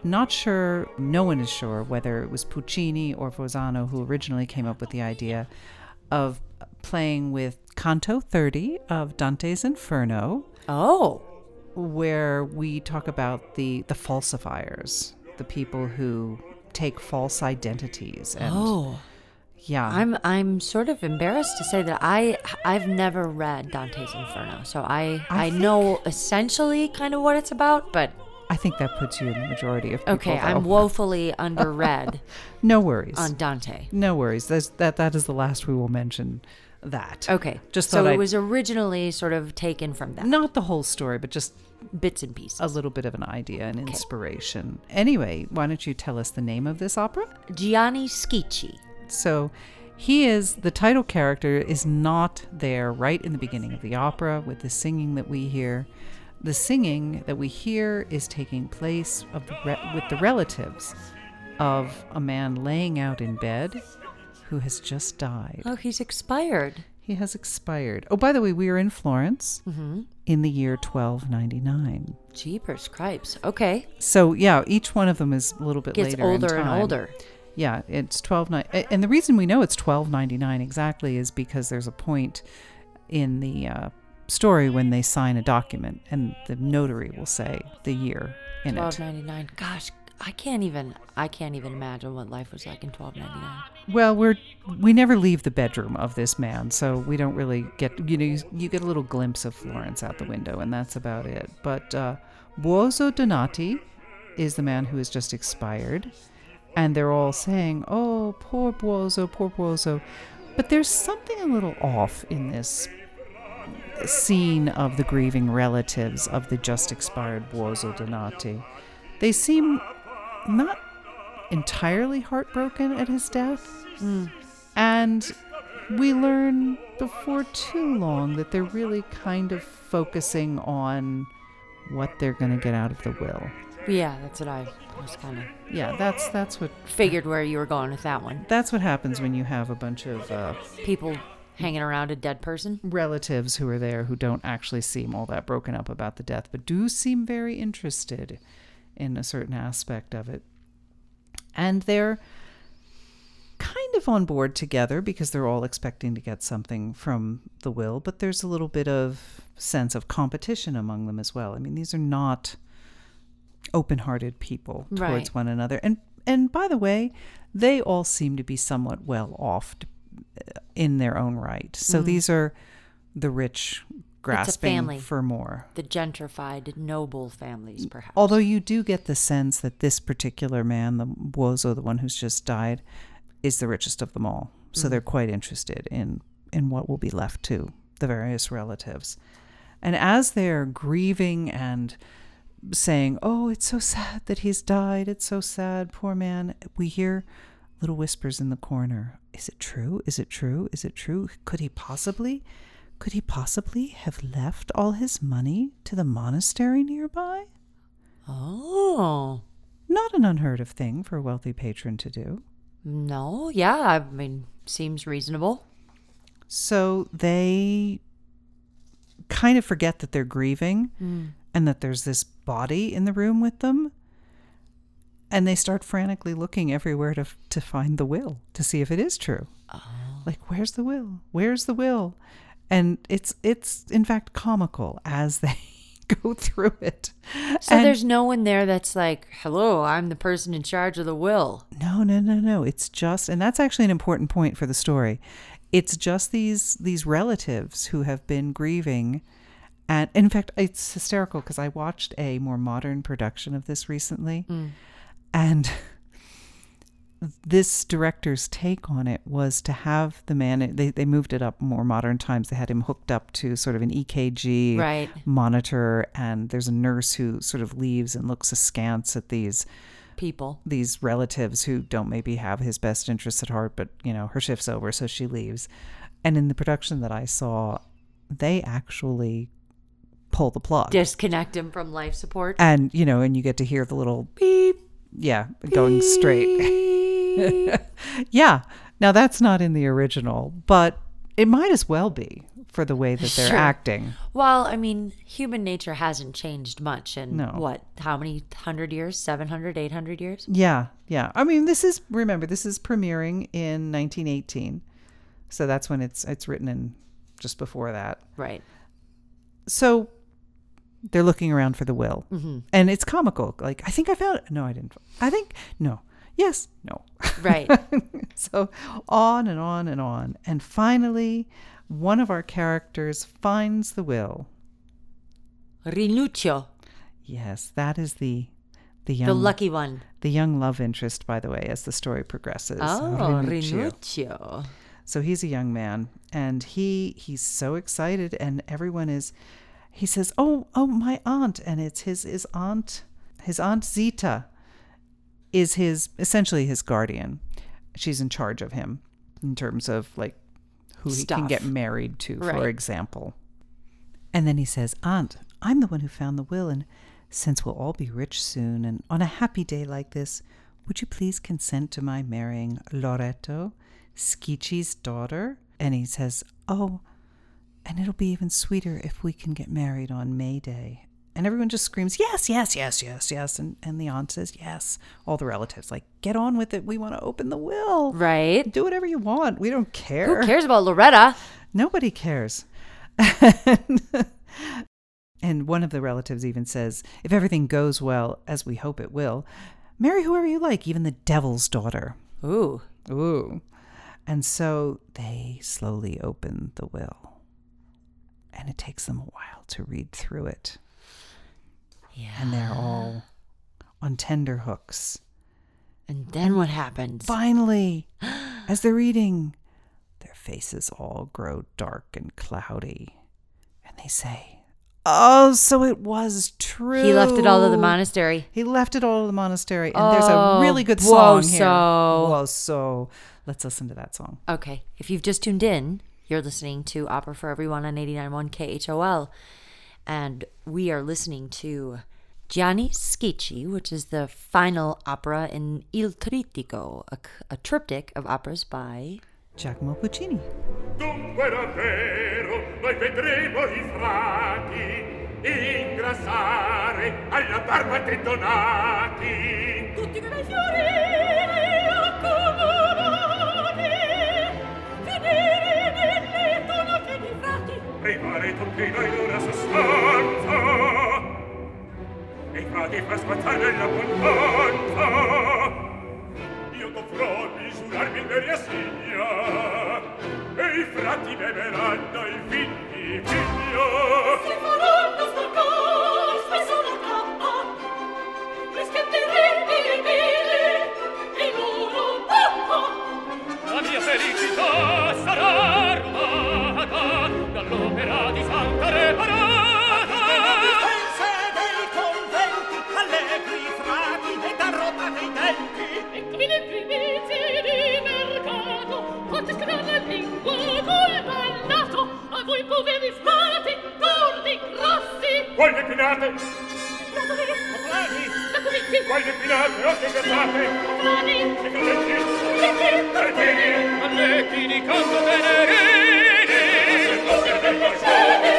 No one is sure whether it was Puccini or Forzano who originally came up with the idea of playing with Canto 30 of Dante's Inferno. Oh. Where we talk about the falsifiers, the people who take false identities. And yeah, I'm sort of embarrassed to say that I've never read Dante's Inferno, so I know essentially kind of what it's about, but I think that puts you in the majority of people. Okay, though. I'm woefully underread. No worries on Dante. No worries. That is the last we will mention that. Okay. Just so it was originally sort of taken from that. Not the whole story, but just bits and pieces. A little bit of an idea and inspiration. Anyway, why don't you tell us the name of this opera? Gianni Schicchi. So the title character is not there right in the beginning of the opera with the singing that we hear. The singing that we hear is taking place with the relatives of a man laying out in bed who has just died. Oh, he's expired. He has expired. Oh, by the way, we are in Florence in the year 1299. Jeepers cripes. Okay. So, yeah, each one of them is a little bit later in time. Gets older and older. Yeah, it's 1299. And the reason we know it's 1299 exactly is because there's a point in the story when they sign a document and the notary will say the year in 1299. It. 1299. Gosh, I can't even imagine what life was like in 1299. Well, we never leave the bedroom of this man, so we don't really get, you get a little glimpse of Florence out the window, and that's about it. But Buoso Donati is the man who has just expired, and they're all saying, "Oh, poor Buoso, poor Buoso." But there's something a little off in this scene of the grieving relatives of the just expired Buoso Donati. They seem not entirely heartbroken at his death. Mm. And we learn before too long that they're really kind of focusing on what they're going to get out of the will. Yeah, that's what I was kind of... Yeah, that's what... Figured where you were going with that one. That's what happens when you have a bunch of... people hanging around a dead person? Relatives who are there who don't actually seem all that broken up about the death, but do seem very interested in a certain aspect of it. And they're kind of on board together because they're all expecting to get something from the will, but there's a little bit of sense of competition among them as well. I mean, these are not open-hearted people towards right. one another. And by the way, they all seem to be somewhat well off in their own right. So these are the rich grasping for more. The gentrified noble families, perhaps. Although you do get the sense that this particular man, the Buoso, the one who's just died, is the richest of them all. So they're quite interested in what will be left to the various relatives. And as they're grieving and saying, "Oh, it's so sad that he's died. It's so sad, poor man," we hear little whispers in the corner. Is it true? Is it true? Is it true? Could he possibly have left all his money to the monastery nearby? Oh. Not an unheard of thing for a wealthy patron to do. No, yeah, I mean, seems reasonable. So they kind of forget that they're grieving and that there's this body in the room with them. And they start frantically looking everywhere to find the will, to see if it is true. Oh. Like, where's the will? Where's the will? And it's in fact comical as they go through it. So there's no one there that's like, "Hello, I'm the person in charge of the will." No. It's just, and that's actually an important point for the story. It's just these relatives who have been grieving. And in fact, it's hysterical because I watched a more modern production of this recently. Mm. And this director's take on it was to have the man, they moved it up more modern times. They had him hooked up to sort of an EKG monitor, and there's a nurse who sort of leaves and looks askance at these people, these relatives who don't maybe have his best interests at heart, but her shift's over, so she leaves. And in the production that I saw, they actually pull the plug, disconnect him from life support, and you get to hear the little beep, going straight. Yeah. Now that's not in the original, but it might as well be for the way that they're acting. Well, I mean, human nature hasn't changed much in how many 100 years? 700, 800 years? Yeah. Yeah. I mean, this is premiering in 1918. So that's when it's written in just before that. Right. So they're looking around for the will. Mm-hmm. And it's comical. Like, "I think I found it." "No, I didn't." "I think." "No." "Yes." "No." Right. So on and on and on. And finally, one of our characters finds the will. Rinuccio. Yes, that is the young... The lucky one. The young love interest, by the way, as the story progresses. Oh, Rinuccio. So he's a young man, and he's so excited, and everyone is, he says, oh, my aunt. And it's his aunt Zita is essentially his guardian. She's in charge of him in terms of like who he can get married to, right, for example. And then he says, Aunt, I'm the one who found the will, and since we'll all be rich soon, and on a happy day like this, would you please consent to my marrying Lauretta, Schicchi's daughter? And he says, oh, and it'll be even sweeter if we can get married on May Day. And everyone just screams, yes, yes, yes, yes, yes. And the aunt says, yes. All the relatives like, get on with it. We want to open the will. Right. Do whatever you want. We don't care. Who cares about Lauretta? Nobody cares. And one of the relatives even says, if everything goes well, as we hope it will, marry whoever you like, even the devil's daughter. Ooh. Ooh. And so they slowly open the will. And it takes them a while to read through it. Yeah. And they're all on tender hooks. And then what happens? Finally, as they're reading, their faces all grow dark and cloudy. And they say, oh, so it was true. He left it all to the monastery. And there's a really good song here. Whoa, so. Let's listen to that song. Okay. If you've just tuned in, you're listening to Opera for Everyone on 89.1 KHOL. And we are listening to Gianni Schicchi, which is the final opera in Il Trittico, a triptych of operas by Giacomo Puccini. Dunque davvero noi vedremo I frati ingrassare alla barba dei Donati. Tutti come fiori accomunati, finire nelle tonache di frati. Privare tutti noi d'una sostanza e I frati fa spazzare la bonanza. Io dovrò misurarmi per la signa e I frati beveranno I figli, figlio. Si faranno staccare spesso la cappa, rischiatti ritti e mille e loro pappa. La mia felicità sarà rubata dall'opera di Santa Reparata. Voi poveri frati, tordi, grossi! Voi declinate! Declinateli! Oplani! Declinati! Voi declinate, occhio gassate! Oplani! Declinati! Declinati! Tartini! Mallecchini, canto tenerini! Conservati, conservati!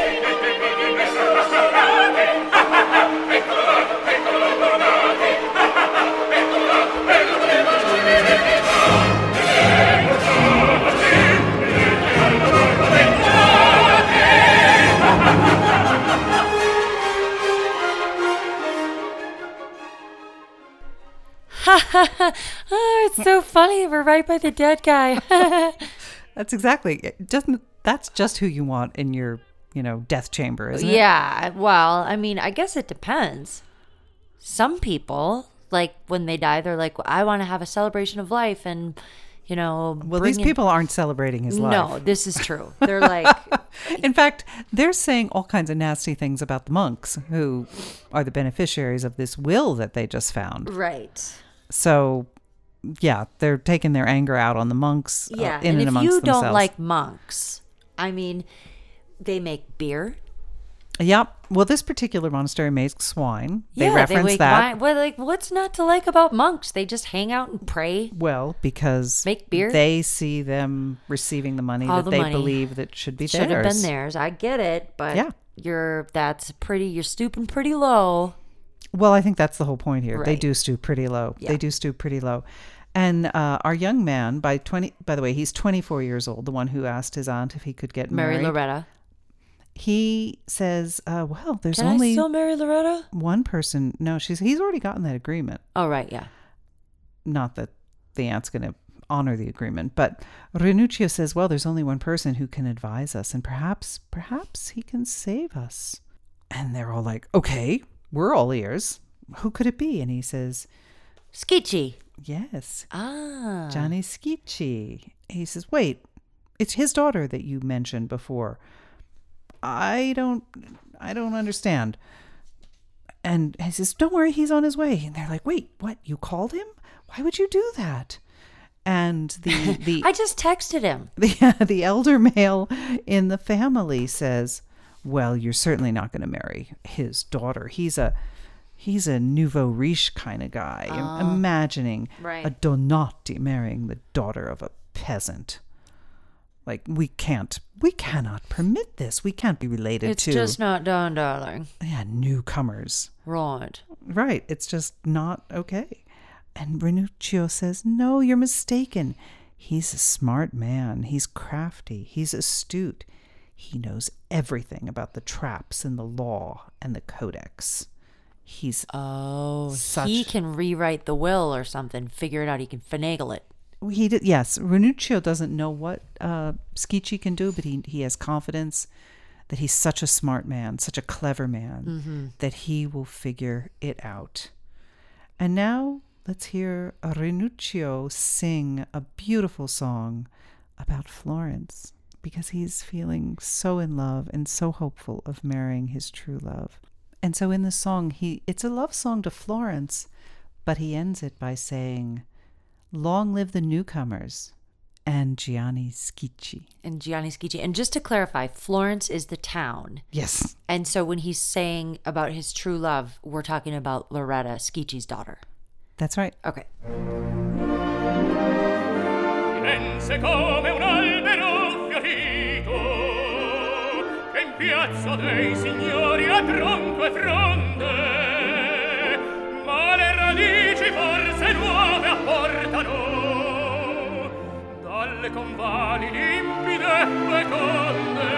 Oh, it's so funny. We're right by the dead guy. That's exactly it. That's just who you want in your, death chamber, isn't it? Yeah. Well, I mean, I guess it depends. Some people, like when they die, they're like, well, I want to have a celebration of life, and well, these people aren't celebrating his life. No, this is true. They're like, in fact, they're saying all kinds of nasty things about the monks who are the beneficiaries of this will that they just found. Right. So, yeah, they're taking their anger out on the monks and amongst themselves. And if you don't like monks, I mean, they make beer. Yep. Well, this particular monastery makes wine. They reference that. Wine. Well, what's not to like about monks? They just hang out and pray. Well, because make beer. They see them receiving the money believe that should be theirs. Should have been theirs. I get it, but you're stooping pretty low. Well, I think that's the whole point here. Right. They do stoop pretty low. Yeah. They do stoop pretty low. And our young man, by the way, he's 24 years old, the one who asked his aunt if he could get married. Mary Lauretta. He says, well, there's only... Can I still marry Lauretta? One person. No, he's already gotten that agreement. Oh, right, yeah. Not that the aunt's going to honor the agreement. But Rinuccio says, well, there's only one person who can advise us, and perhaps he can save us. And they're all like, okay, we're all ears. Who could it be? And he says... Schicchi. Yes. Ah. Gianni Schicchi. He says, wait, It's his daughter that you mentioned before. I don't understand. And he says, don't worry, he's on his way. And they're like, wait, what? You called him? Why would you do that? And the I just texted him. The elder male in the family says, well, you're certainly not going to marry his daughter. He's a nouveau riche kind of guy. I'm imagining a Donati marrying the daughter of a peasant. Like, we cannot permit this. We can't be related to. It's just not done, darling. Yeah, newcomers. Right. Right. It's just not okay. And Rinuccio says, no, you're mistaken. He's a smart man. He's crafty. He's astute. He knows everything about the traps and the law and the codex. He can rewrite the will or something, figure it out. He can finagle it. Yes, Rinuccio doesn't know what Schicchi can do, but he has confidence that he's such a smart man, such a clever man, that he will figure it out. And now let's hear Rinuccio sing a beautiful song about Florence, because he's feeling so in love and so hopeful of marrying his true love. And so in the song, it's a love song to Florence, but he ends it by saying, long live the newcomers and Gianni Schicchi. And Gianni Schicchi. And just to clarify, Florence is the town. Yes. And so when he's saying about his true love, we're talking about Lauretta, Schicchi's daughter. That's right. Okay. Portano dalle convali limpide e feconde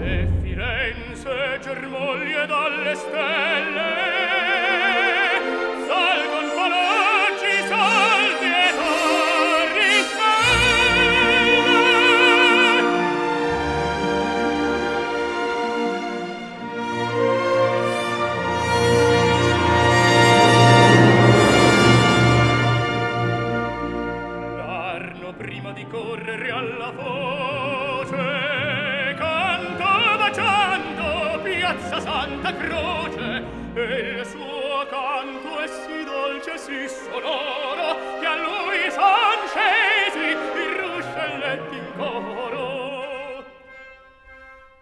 e Firenze germoglie dalle stelle salgon palaggi saldi e torri belle. Correre alla voce, canto baciando Piazza Santa Croce, e il suo canto è sì dolce, sì sonoro, che a lui Sanchesi i ruscelletti in coro.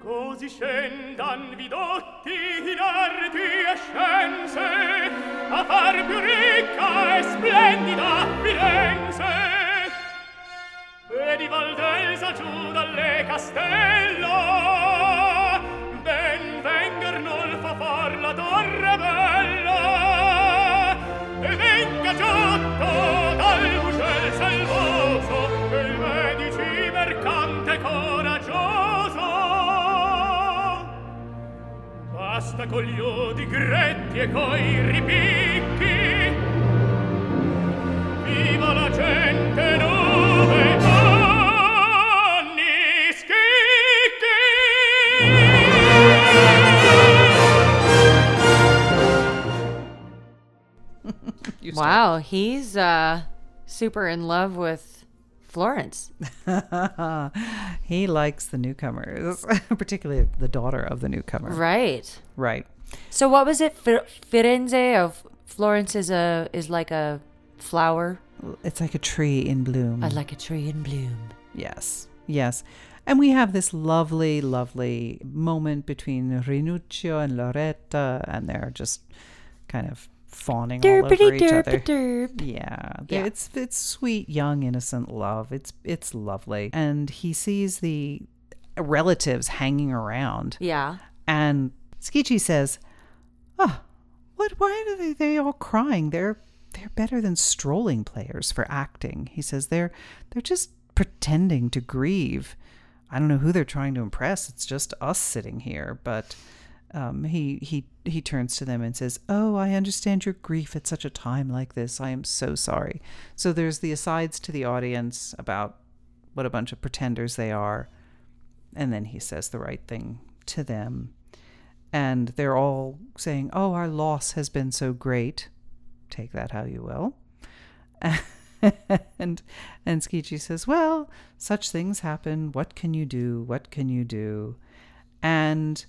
Così scendan vidotti in arti e scienze, a far più ricca e splendida Firenze. E di Valdelsa giù dalle Castello ben venga Arnolfo far la torre bella e venga Giotto dal Musel selvoso il medici mercante coraggioso basta con gli odi gretti e coi ripicchi viva la gente nove. Wow, he's super in love with Florence. He likes the newcomers, particularly the daughter of the newcomer. Right. Right. So what was it? Firenze of Florence is like a flower. It's like a tree in bloom. Yes. Yes. And we have this lovely, lovely moment between Rinuccio and Lauretta, and they're just kind of fawning all over each other. Yeah. It's sweet, young, innocent love. It's lovely. And he sees the relatives hanging around. Yeah. And Schicchi says, why are they all crying? They're better than strolling players for acting. He says they're just pretending to grieve. I don't know who they're trying to impress. It's just us sitting here, but he turns to them and says, oh, I understand your grief at such a time like this. I am so sorry. So there's the asides to the audience about what a bunch of pretenders they are. And then he says the right thing to them. And they're all saying, oh, our loss has been so great. Take that how you will. And Schicchi says, well, such things happen. What can you do? What can you do? And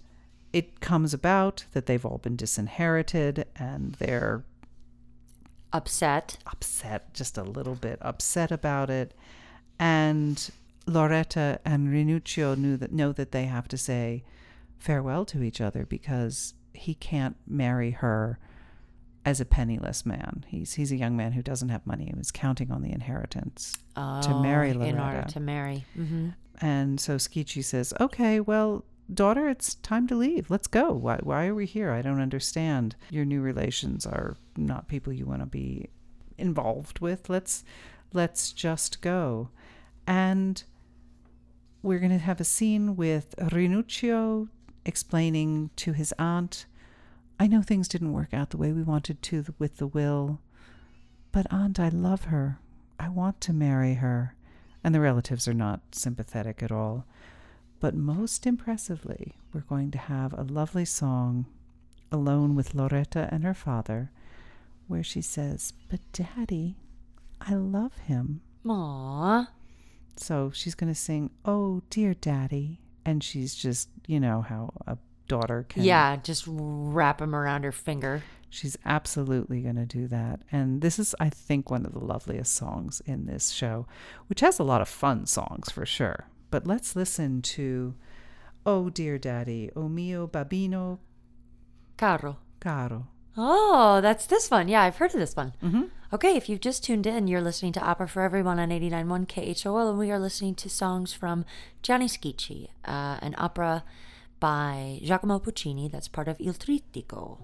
it comes about that they've all been disinherited and they're upset, just a little bit upset about it. And Lauretta and Rinuccio know that they have to say farewell to each other because he can't marry her as a penniless man. He's a young man who doesn't have money and is counting on the inheritance to marry Lauretta. In order to marry. Mm-hmm. And so Schicchi says, okay, well, daughter, it's time to leave. Let's go. Why are we here? I don't understand. Your new relations are not people you want to be involved with. Let's just go. And we're going to have a scene with Rinuccio explaining to his aunt, I know things didn't work out the way we wanted to with the will, but Aunt, I love her. I want to marry her. And the relatives are not sympathetic at all. But most impressively, we're going to have a lovely song, alone with Lauretta and her father, where she says, but Daddy, I love him. Aww. So she's going to sing, oh, dear Daddy. And she's just, you know, how a daughter can. Yeah, just wrap him around her finger. She's absolutely going to do that. And this is, I think, one of the loveliest songs in this show, which has a lot of fun songs for sure. But let's listen to, oh, dear Daddy, oh mio babbino. Caro. Oh, that's this one. Yeah, I've heard of this one. Mm-hmm. Okay, if you've just tuned in, you're listening to Opera for Everyone on 89.1 KHOL, and we are listening to songs from Gianni Schicchi, an opera by Giacomo Puccini that's part of Il Trittico.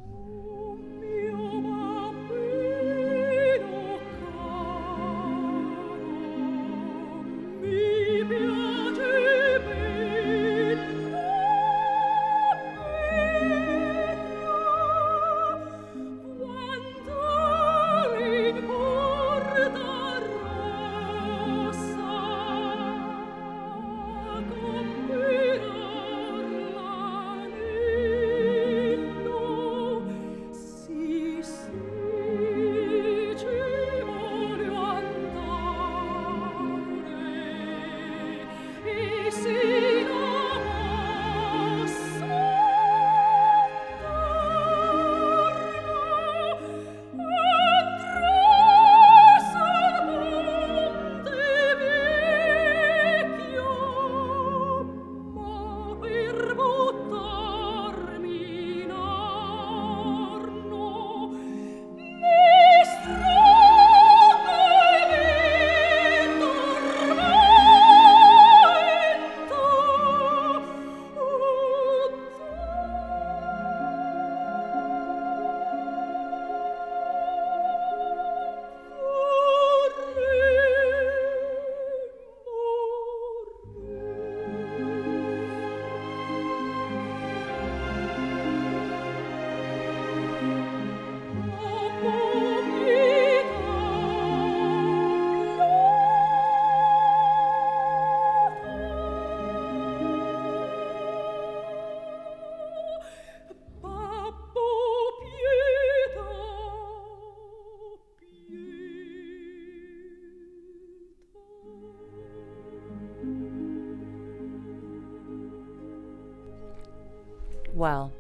Well,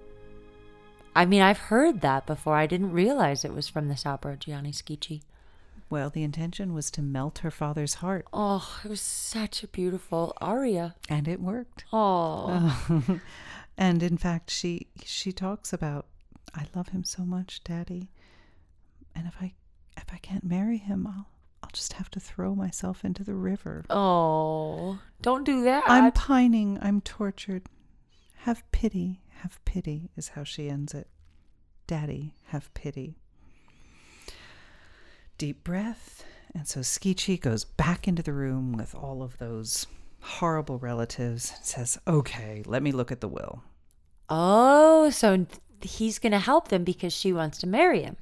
I mean, I've heard that before. I didn't realize it was from this opera, Gianni Schicchi. Well, the intention was to melt her father's heart. Oh, it was such a beautiful aria. And it worked. Oh. And in fact, she talks about, I love him so much, Daddy. And if I can't marry him, I'll just have to throw myself into the river. Oh, don't do that. I'm pining. I'm tortured. Have pity is how she ends it. Daddy, have pity. Deep breath. And so Schicchi goes back into the room with all of those horrible relatives and says, okay, let me look at the will. Oh, so he's going to help them because she wants to marry him.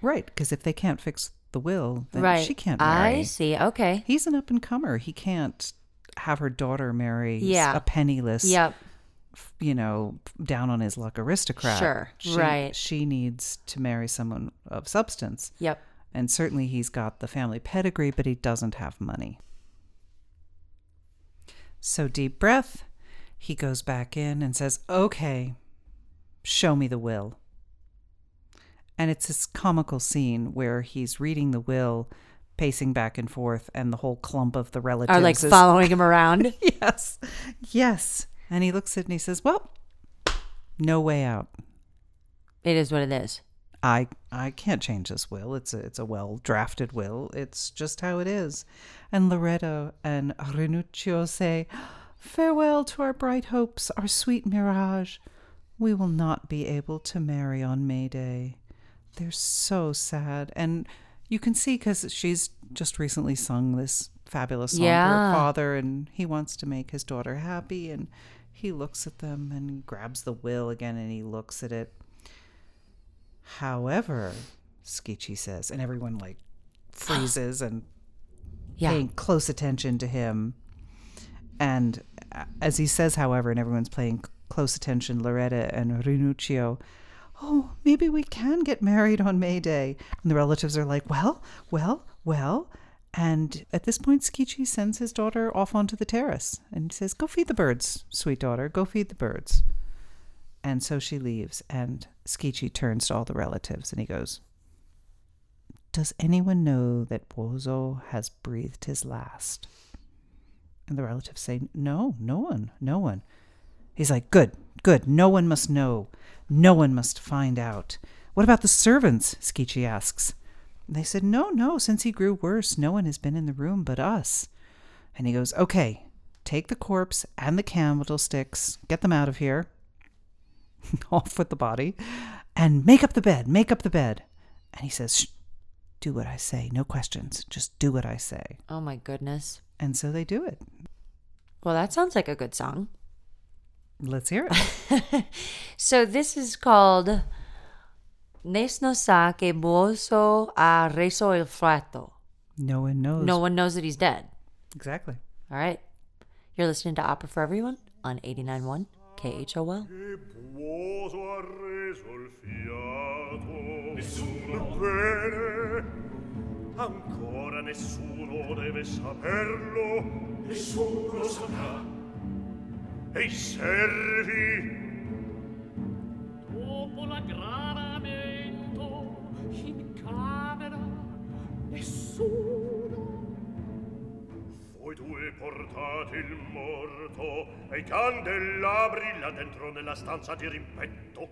Right, because if they can't fix the will, then she can't marry. I see, okay. He's an up-and-comer. He can't have her daughter marry a penniless... Yep. You know, down on his luck aristocrat. Sure, right. She needs to marry someone of substance. Yep. And certainly he's got the family pedigree, but he doesn't have money. So deep breath, he goes back in and says, okay, show me the will. And it's this comical scene where he's reading the will, pacing back and forth, and the whole clump of the relatives are like following him around. Yes. Yes. And he looks at it and he says, well, no way out. It is what it is. I can't change this will. It's a well-drafted will. It's just how it is. And Lauretta and Rinuccio say, farewell to our bright hopes, our sweet mirage. We will not be able to marry on May Day. They're so sad. And you can see, because she's just recently sung this fabulous song to her father, and he wants to make his daughter happy, and he looks at them and grabs the will again, and he looks at it. However, Schicchi says, and everyone like freezes and paying close attention to him. And as he says, however, and everyone's paying close attention, Lauretta and Rinuccio, oh, maybe we can get married on May Day. And the relatives are like, well. And at this point, Schicchi sends his daughter off onto the terrace and says, go feed the birds, sweet daughter, go feed the birds. And so she leaves, and Schicchi turns to all the relatives and he goes, does anyone know that Buoso has breathed his last? And the relatives say, no one. He's like, good. No one must know. No one must find out. What about the servants? Schicchi asks. And they said, no. Since he grew worse, no one has been in the room but us. And he goes, okay, take the corpse and the candlesticks. Get them out of here. Off with the body. And make up the bed. And he says, shh, do what I say. No questions. Just do what I say. Oh, my goodness. And so they do it. Well, that sounds like a good song. Let's hear it. So this is called Nessuno sa che Buoso ha reso il fratto. No one knows. No one knows that he's dead. Exactly. All right. You're listening to Opera for Everyone on 89.1 KHOL. Che Buoso ha reso il fiato. Nessuno bene. Ancora nessuno deve saperlo. Nessuno lo saprà. E i servi dopo l'aggravamento in camera nessuno. Voi due portate il morto e i candelabri là dentro nella stanza di rimpetto.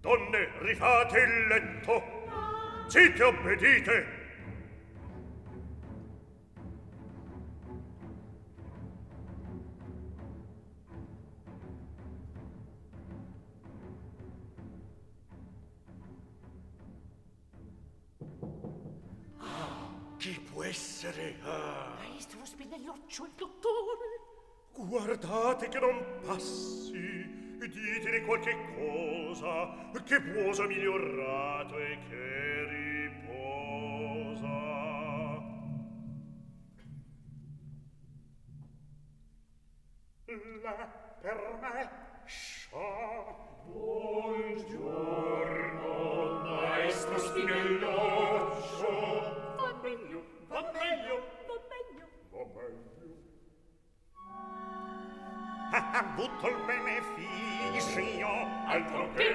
Donne, rifate il letto. Zitte, obbedite. Il dottore, guardate che non passi e ditene qualche cosa che Buoso migliorato e che riposa. La per me scià. Buongiorno maestro Spinelloccio. Va meglio. Ha avuto il beneficio, altro che.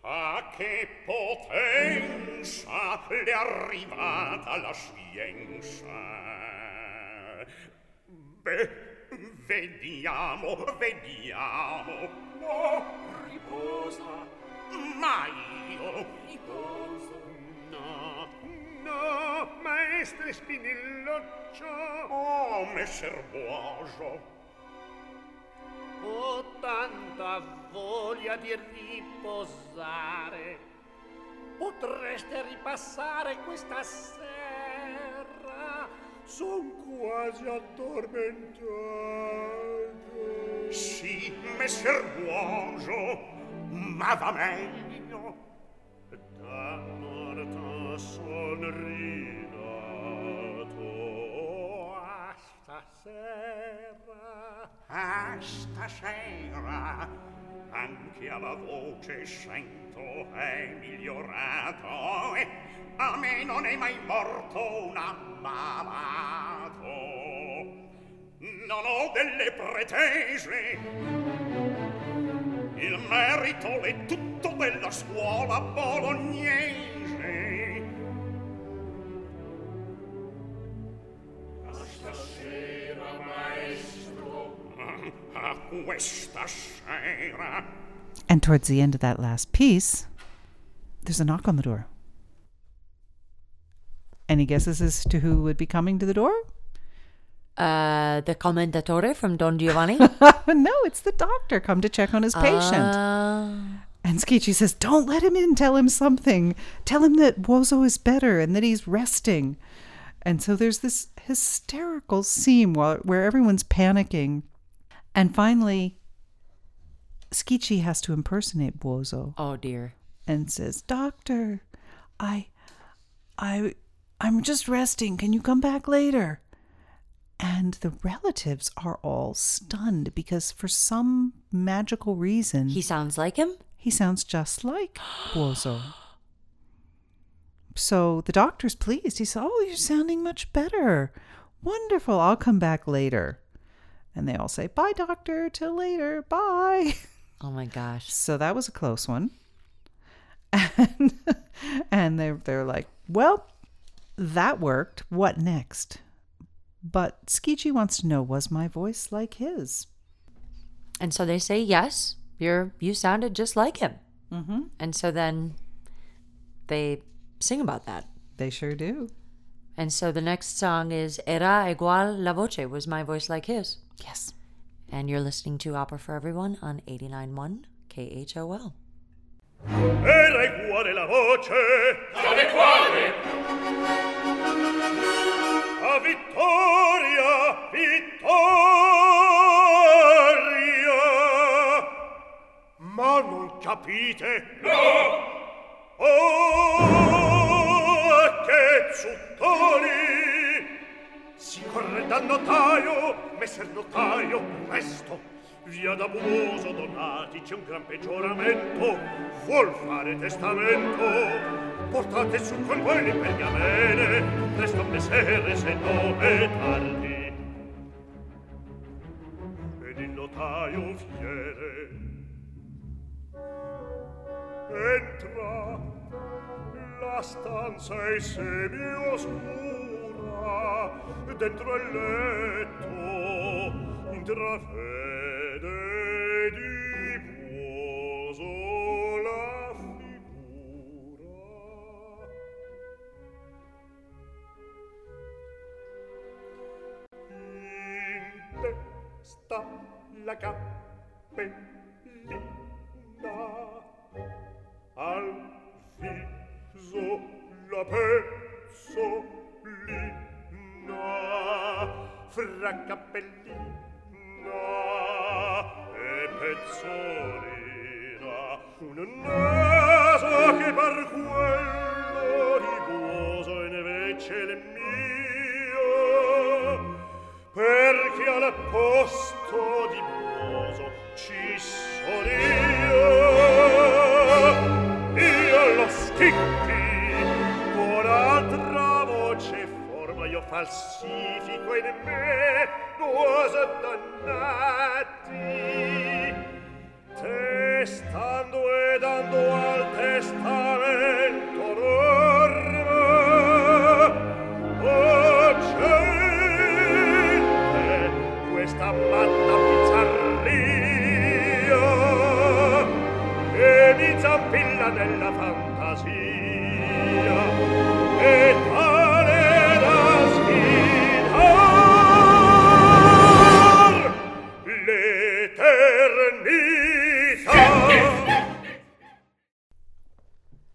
A che potenza le è arrivata la scienza. Beh, vediamo. No, riposa. Ma io riposo. No, maestre Spinelloccio. Oh, messer Buoso. Ho tanta voglia di riposare. Potreste ripassare questa sera. Son quasi addormentato. Sì, messer Buoso, ma va meglio. Da morta sonridato. A stasera anche alla voce sento è migliorato e a me non è mai morto un ammalato. Non ho delle pretese, il merito è tutto della scuola bolognese. Stasera, maestro. And towards the end of that last piece, there's a knock on the door. Any guesses as to who would be coming to the door? The commendatore from Don Giovanni? No, it's the doctor come to check on his patient. And Schicchi says, don't let him in. Tell him something. Tell him that Buoso is better and that he's resting. And so there's this hysterical scene where everyone's panicking. And finally, Schicchi has to impersonate Buoso. Oh, dear. And says, doctor, I'm just resting. Can you come back later? And the relatives are all stunned because for some magical reason... He sounds like him? He sounds just like Buoso. So the doctor's pleased. He says, oh, you're sounding much better. Wonderful. I'll come back later. And they all say, bye, doctor. Till later. Bye. Oh, my gosh. So that was a close one. And they're like, well, that worked. What next? But Schicchi wants to know, was my voice like his? And so they say, yes, you sounded just like him. Mm-hmm. And so then they sing about that. They sure do. And so the next song is Era Igual La Voce, was my voice like his. Yes. And you're listening to Opera for Everyone on 89.1 KHOL. Era Iguale la Voce, tale quale, a Vittoria, Vittoria. Ma non capite? No! Oh, che zuttoli! Si corre dal notaio, messer notaio, presto! Via da Buoso Donati c'è un gran peggioramento, vuol fare testamento. Portate su con voi le pergamene, presto messere se no è tardi. Ed il notaio fiere entra, la stanza è semioscura, dentro il letto intravede di Buoso la figura. In testa la cappellina, al viso la pezzolina, fra cappellina e pezzolina, un naso che per quello di Buoso è invece il mio, perché al posto di Buoso ci sono io. Schicchi, con altra voce e forma io falsifico in me Buoso Donati, testando e dando al testamento norma. Oh, gente, questa matta bizzarria che mi zampilla nella fantasia e tale da sfidar l'eternità.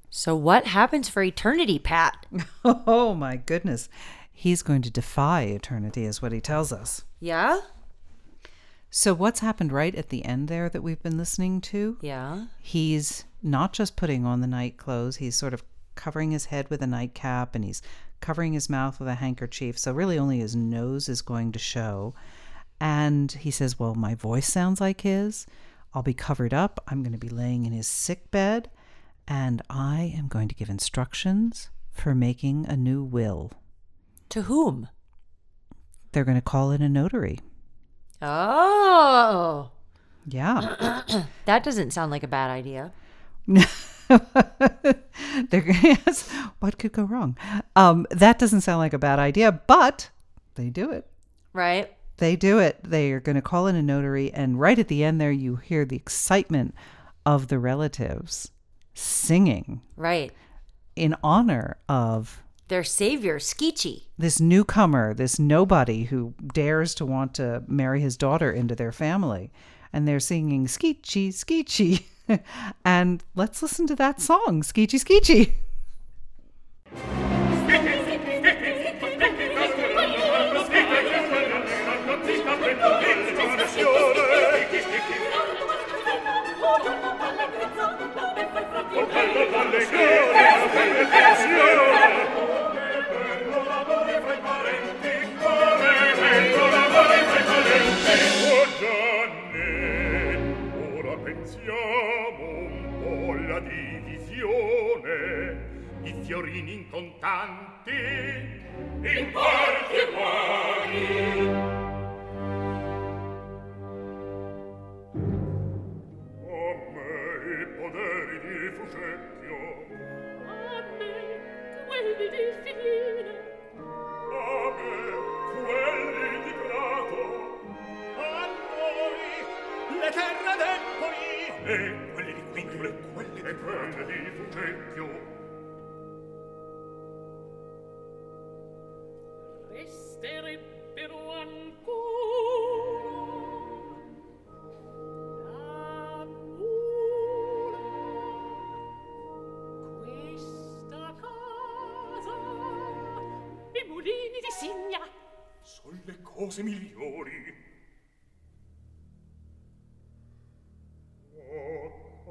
So what happens for eternity, Pat? Oh, my goodness. He's going to defy eternity is what he tells us. Yeah? So what's happened right at the end there that we've been listening to? Yeah. He's not just putting on the night clothes, he's sort of covering his head with a nightcap and he's covering his mouth with a handkerchief. So really only his nose is going to show. And he says, well, my voice sounds like his. I'll be covered up. I'm going to be laying in his sick bed, and I am going to give instructions for making a new will. To whom? They're going to call in a notary. Oh. Yeah. That doesn't sound like a bad idea. What could go wrong? That doesn't sound like a bad idea, but they do it. Right. They do it. They are going to call in a notary, and right at the end there, you hear the excitement of the relatives singing. Right. In honor of their savior, Schicchi. This newcomer, this nobody who dares to want to marry his daughter into their family. And they're singing, Schicchi, Schicchi. And let's listen to that song, Schicchi, Schicchi. Fiorini in contanti in parti e pari a me I poderi di Fucecchio a me quelli di Fidine a me quelli di Prato a noi le terre d'Empoli e quelli di Quincula e quelli di Fucecchio cose migliori capisco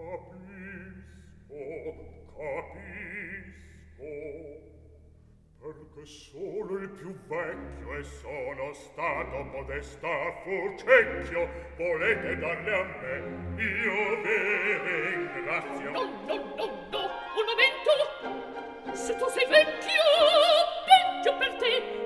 perché sono il più vecchio e sono stato modesta Fucecchio volete darle a me io vi ringrazio no un momento se tu sei vecchio peggio per te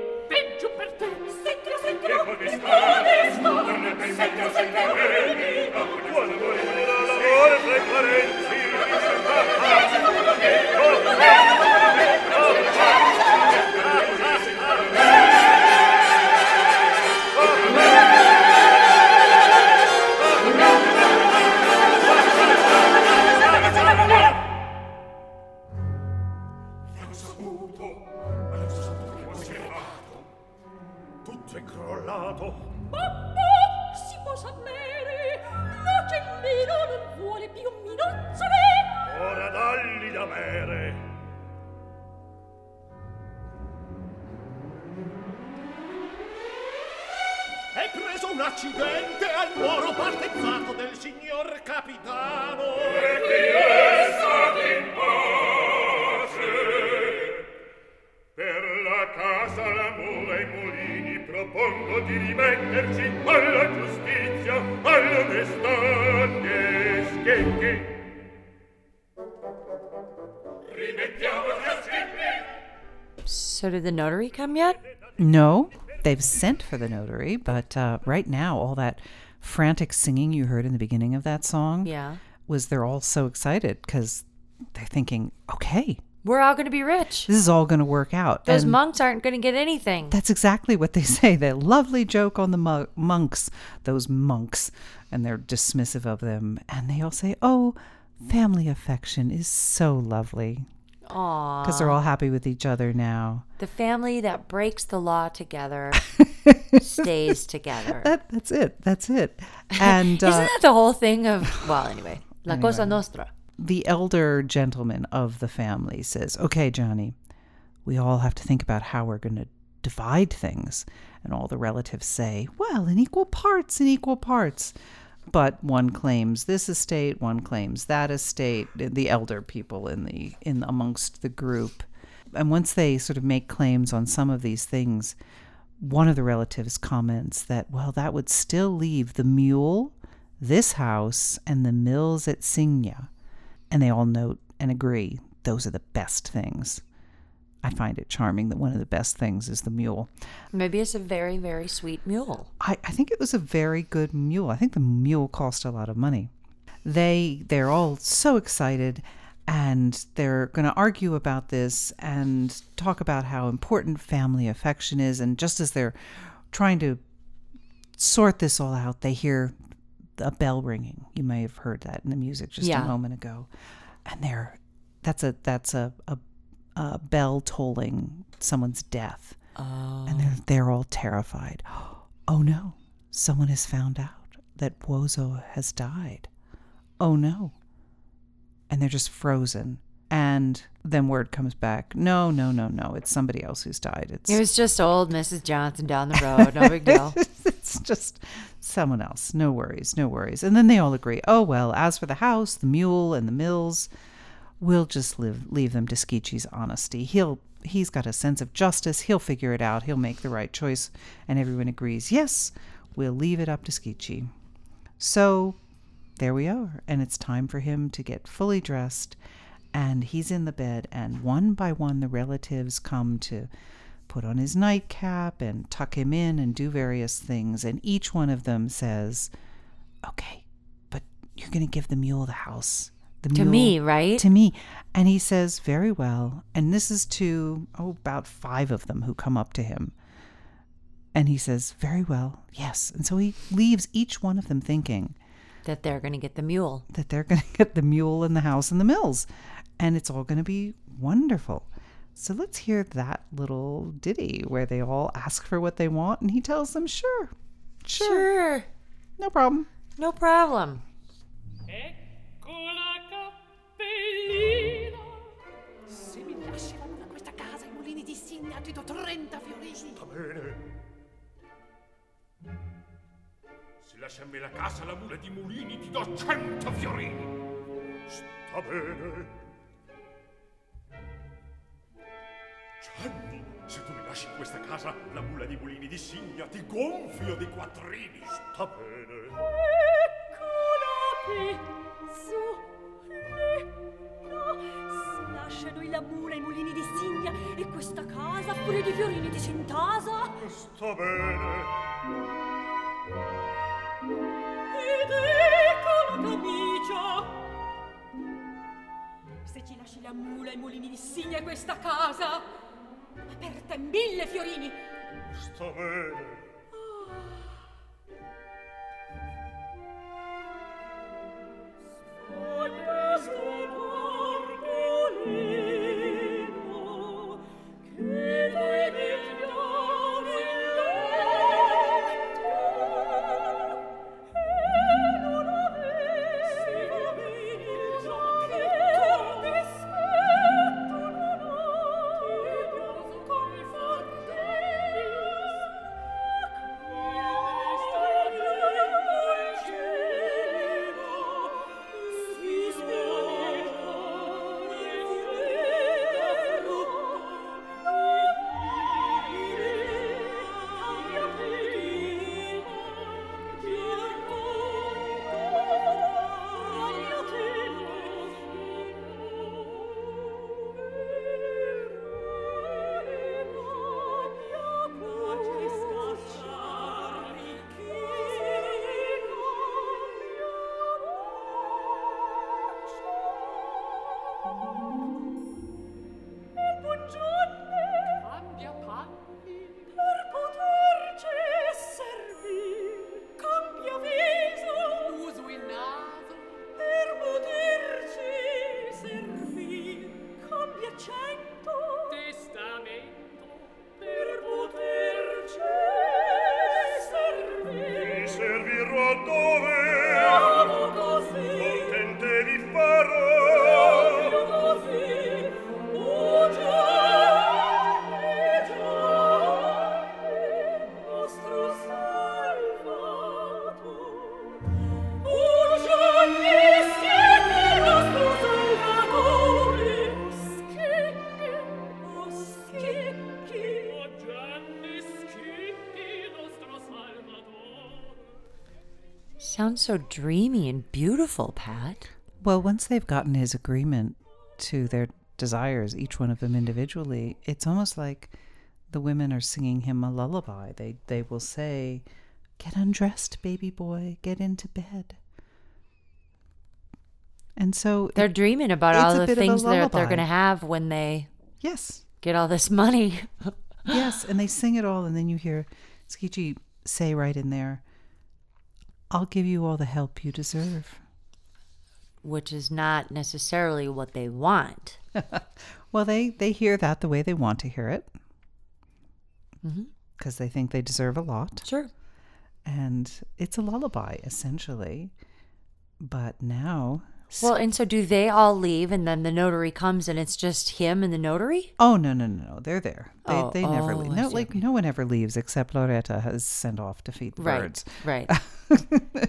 So did the notary come yet? No, they've sent for the notary, but right now all that frantic singing you heard in the beginning of that song was they're all so excited because they're thinking, okay. We're all going to be rich. This is all going to work out. Those monks aren't going to get anything. That's exactly what they say. That lovely joke on the monks, those monks, and they're dismissive of them. And they all say, oh, family affection is so lovely. Aw. Because they're all happy with each other now. The family that breaks the law together stays together. That's it. And isn't that the whole thing of, well, anyway, la cosa nostra. The elder gentleman of the family says, okay, Johnny, we all have to think about how we're going to divide things. And all the relatives say, well, in equal parts. But one claims this estate, one claims that estate, the elder people in amongst the group. And once they sort of make claims on some of these things, one of the relatives comments that, well, that would still leave the mule, this house and the mills at Signa, and they all note and agree those are the best things. I find it charming that one of the best things is the mule. Maybe it's a very, very sweet mule. I think it was a very good mule. I think the mule cost a lot of money. They're all so excited, and they're going to argue about this and talk about how important family affection is. And just as they're trying to sort this all out, they hear a bell ringing. You may have heard that in the music just a moment ago. And that's a bell tolling someone's death. Oh. And they're all terrified. Oh no, someone has found out that Buoso has died. Oh no. And they're just frozen. And then word comes back, no, it's somebody else who's died. It was just old Mrs. Johnson down the road, no big deal. It's just someone else, no worries. And then they all agree, oh well, as for the house, the mule, and the mills, we'll just leave them to Schicchi's honesty. He's got a sense of justice. He'll figure it out. He'll make the right choice. And everyone agrees, yes, we'll leave it up to Schicchi. So there we are. And it's time for him to get fully dressed. And he's in the bed. And one by one, the relatives come to put on his nightcap and tuck him in and do various things. And each one of them says, okay, but you're going to give the mule the house. To me, right? To me. And he says, very well. And this is to, about five of them who come up to him. And he says, very well, yes. And so he leaves each one of them thinking that they're going to get the mule. That they're going to get the mule and the house and the mills. And it's all going to be wonderful. So let's hear that little ditty where they all ask for what they want. And he tells them, sure. No problem. Hey. Se mi lasci vado da questa casa, I mulini di Signa ti do 30 fiorini. Sta bene. Se lasci a me la casa, la mula di mulini ti do 100 fiorini. Sta bene. Gianni, se tu mi lasci questa casa, la mula di mulini di Signa ti gonfio di quattrini. Sta bene. Eccola pezzo. Lascia noi la mula, I mulini di Signa e questa casa pure di fiorini di Centasa. Sta bene. Ed ecco la camicia. Se ci lasci la mula, I mulini di Signa e questa casa, aperta in 1000 fiorini. Sta bene. Sounds so dreamy and beautiful, Pat. Well, once they've gotten his agreement to their desires, each one of them individually, it's almost like the women are singing him a lullaby. They will say, "Get undressed, baby boy, get into bed." And so they're dreaming about all the things that they're going to have when they get all this money. Yes, and they sing it all, and then you hear Schicchi say right in there, "I'll give you all the help you deserve." Which is not necessarily what they want. Well, they hear that the way they want to hear it. Because they think they deserve a lot. Sure. And it's a lullaby, essentially. But now... Well, and so do they all leave, and then the notary comes, and it's just him and the notary? Oh, no. They're there. They never leave. No, like, no one ever leaves, except Lauretta has sent off to feed the birds. Right.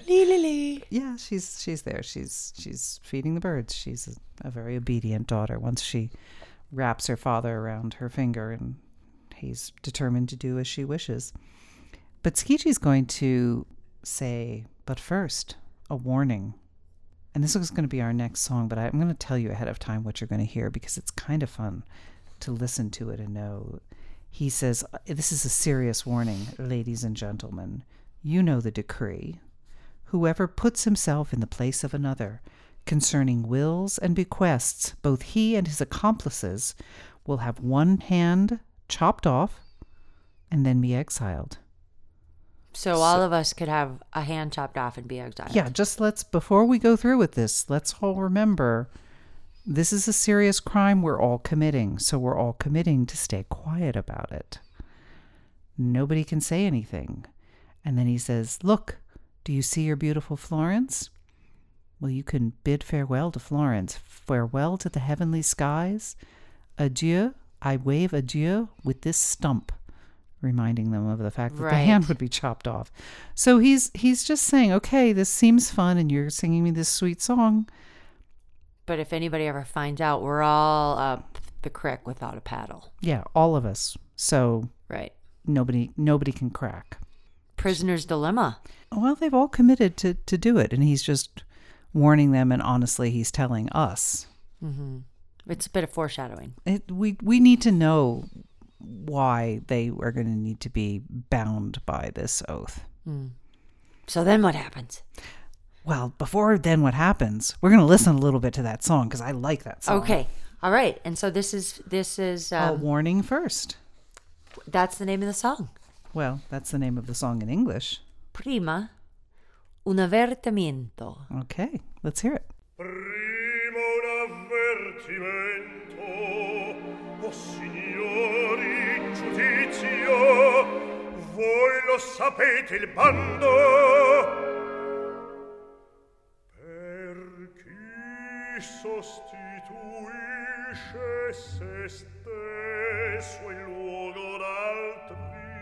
Lee. Yeah, she's there. She's feeding the birds. She's a very obedient daughter. Once she wraps her father around her finger, and he's determined to do as she wishes. But Schicchi's going to say, but first, a warning. And this is going to be our next song, but I'm going to tell you ahead of time what you're going to hear, because it's kind of fun to listen to it and know. He says, this is a serious warning, ladies and gentlemen. You know the decree. Whoever puts himself in the place of another concerning wills and bequests, both he and his accomplices will have one hand chopped off and then be exiled. So all of us could have a hand chopped off and be exiled. Yeah, just before we go through with this, let's all remember, this is a serious crime we're all committing. So we're all committing to stay quiet about it. Nobody can say anything. And then he says, look, do you see your beautiful Florence? Well, you can bid farewell to Florence. Farewell to the heavenly skies. Adieu, I wave adieu with this stump. Reminding them of the fact that the hand would be chopped off. So he's just saying, okay, this seems fun, and you're singing me this sweet song. But if anybody ever finds out, we're all up the creek without a paddle. Yeah, all of us. So nobody can crack. Prisoner's dilemma. Well, they've all committed to do it, and he's just warning them, and honestly, he's telling us. Mm-hmm. It's a bit of foreshadowing. We need to know why they are going to need to be bound by this oath. So then what happens? Well, before then what happens, we're going to listen a little bit to that song, because I like that song. Okay. All right. And so this is... a warning first. That's the name of the song. Well, that's the name of the song in English. Prima, un avvertimento. Okay. Let's hear it. Prima un avvertimento, oh signori. Giudizio, voi lo sapete il bando, per chi sostituisce se stesso in luogo d'altri,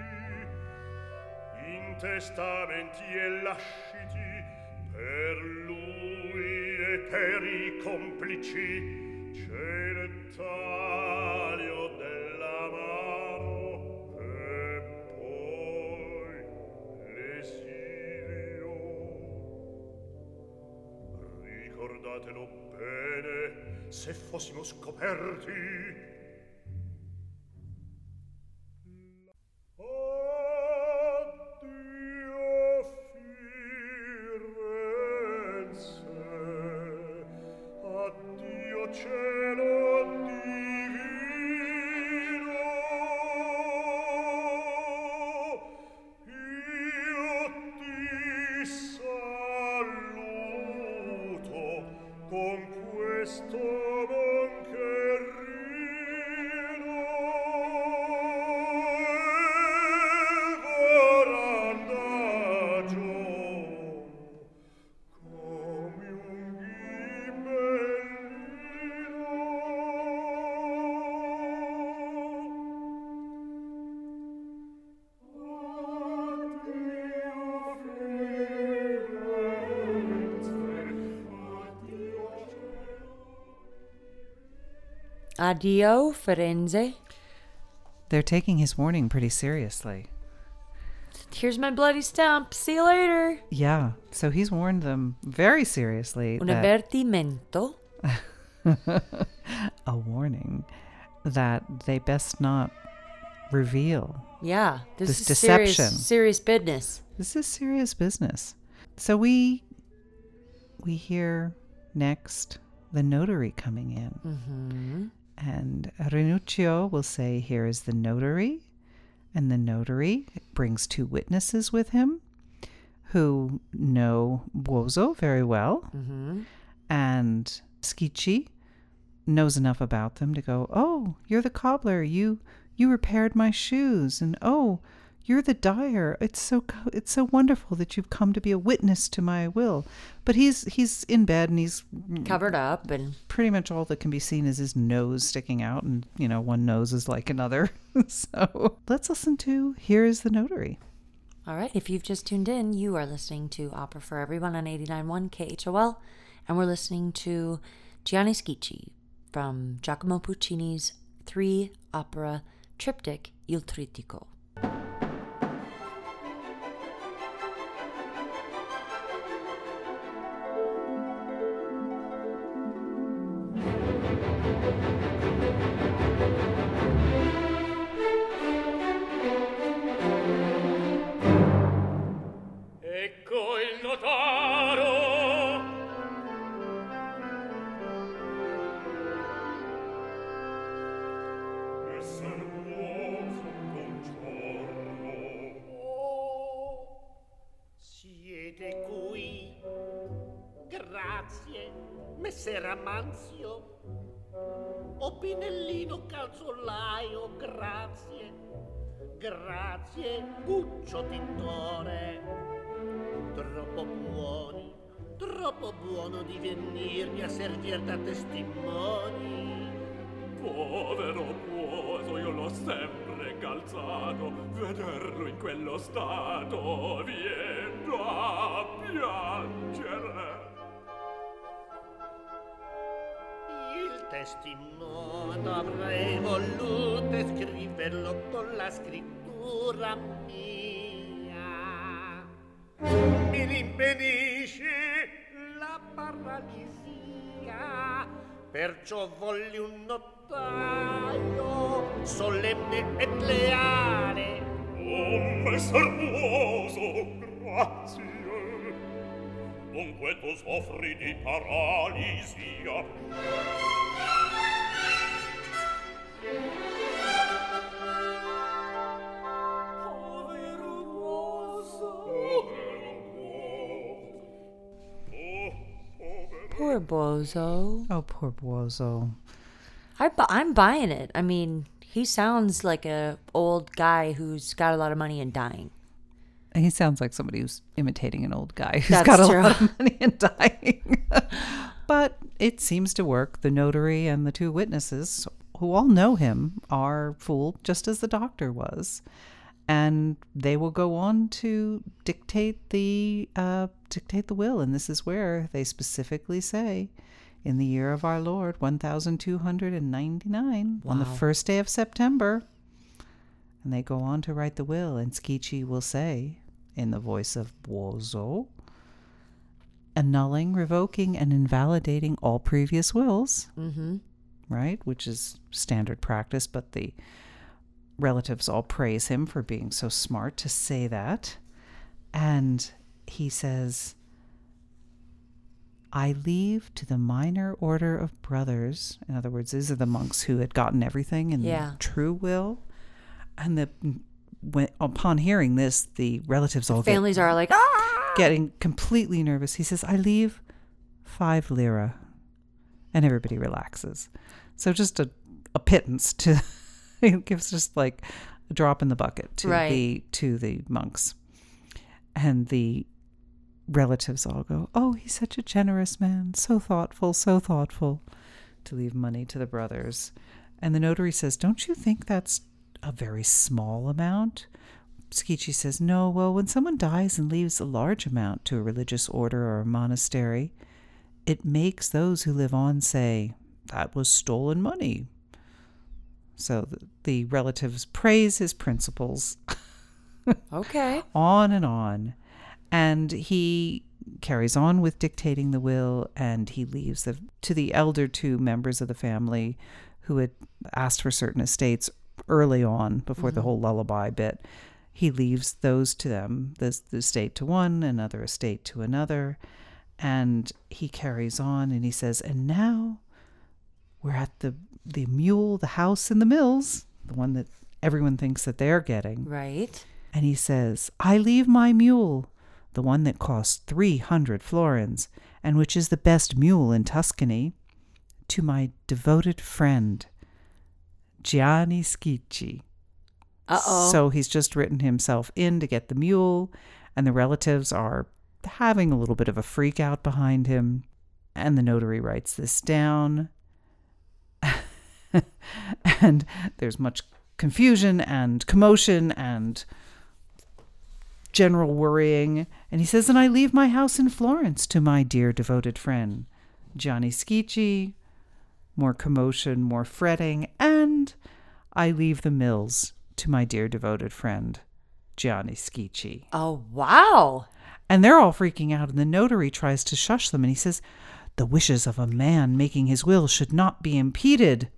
in testamenti e lasciti, per lui e per i complici, certalio della mano. Ricordatelo bene, se fossimo scoperti. Addio, Firenze. They're taking his warning pretty seriously. here's my bloody stump. See you later. Yeah. So he's warned them very seriously. Un avvertimento. A warning that they best not reveal. Yeah. This is deception. Serious business. This is serious business. So we hear next the notary coming in. Mm-hmm. And Rinuccio will say, here is the notary. And the notary brings two witnesses with him who know Buoso very well. Mm-hmm. And Schicchi knows enough about them to go, oh, you're the cobbler. You repaired my shoes. And oh, you're the dyer. It's so wonderful that you've come to be a witness to my will. But he's in bed and he's covered up, and pretty much all that can be seen is his nose sticking out, and one nose is like another. So let's listen to Here is the Notary. All right, if you've just tuned in, you are listening to Opera for Everyone on 89.1 KHOL, and we're listening to Gianni Schicchi from Giacomo Puccini's 3-opera triptych Il Trittico. Grazie, Buccio Tintore. Troppo buono di venirmi a servir da testimoni. Povero Buoso, io l'ho sempre calzato, vederlo in quello stato viene a piangere. Testimone avrei voluto scriverlo con la scrittura mia. Mi rinvenisce la paralisia, perciò volli un notaio solenne e leale. Oh, messer Buoso, grazie. Dunque tu soffri di paralisia. Poor Buoso. Oh, poor Buoso. I'm buying it. I mean, he sounds like a old guy who's got a lot of money and dying. He sounds like somebody who's imitating an old guy who's got a lot of money and dying. But it seems to work. The notary and the two witnesses who all know him are fooled, just as the doctor was. And they will go on to dictate the will. And this is where they specifically say, in the year of our Lord, 1299, wow, on the first day of September. And they go on to write the will. And Schicchi will say, in the voice of Buoso, annulling, revoking, and invalidating all previous wills. Mm-hmm. Right? Which is standard practice, but the relatives all praise him for being so smart to say that. And he says, I leave to the minor order of brothers. In other words, these are the monks who had gotten everything in the true will. And upon hearing this, the relatives are like, ah! Getting completely nervous. He says, I leave 5 lire. And everybody relaxes. So just a pittance to, it gives just like a drop in the bucket to the monks. And the relatives all go, oh, he's such a generous man. So thoughtful to leave money to the brothers. And the notary says, don't you think that's a very small amount? Schicchi says, no, well, when someone dies and leaves a large amount to a religious order or a monastery, it makes those who live on say, that was stolen money. So the relatives praise his principles Okay. On. And he carries on with dictating the will, and he leaves to the elder two members of the family who had asked for certain estates early on before the whole lullaby bit. He leaves those to them, the estate to one, another estate to another. And he carries on and he says, and now we're at the mule, the house in the mills, the one that everyone thinks that they're getting. Right. And he says, I leave my mule, the one that costs 300 florins, and which is the best mule in Tuscany, to my devoted friend, Gianni Schicchi. Uh-oh. So he's just written himself in to get the mule, and the relatives are having a little bit of a freak out behind him. And the notary writes this down. And there's much confusion and commotion and general worrying. And he says, and I leave my house in Florence to my dear devoted friend, Gianni Schicchi. More commotion, more fretting. And I leave the mills to my dear devoted friend, Gianni Schicchi. Oh, wow. And they're all freaking out. And the notary tries to shush them. And he says, the wishes of a man making his will should not be impeded.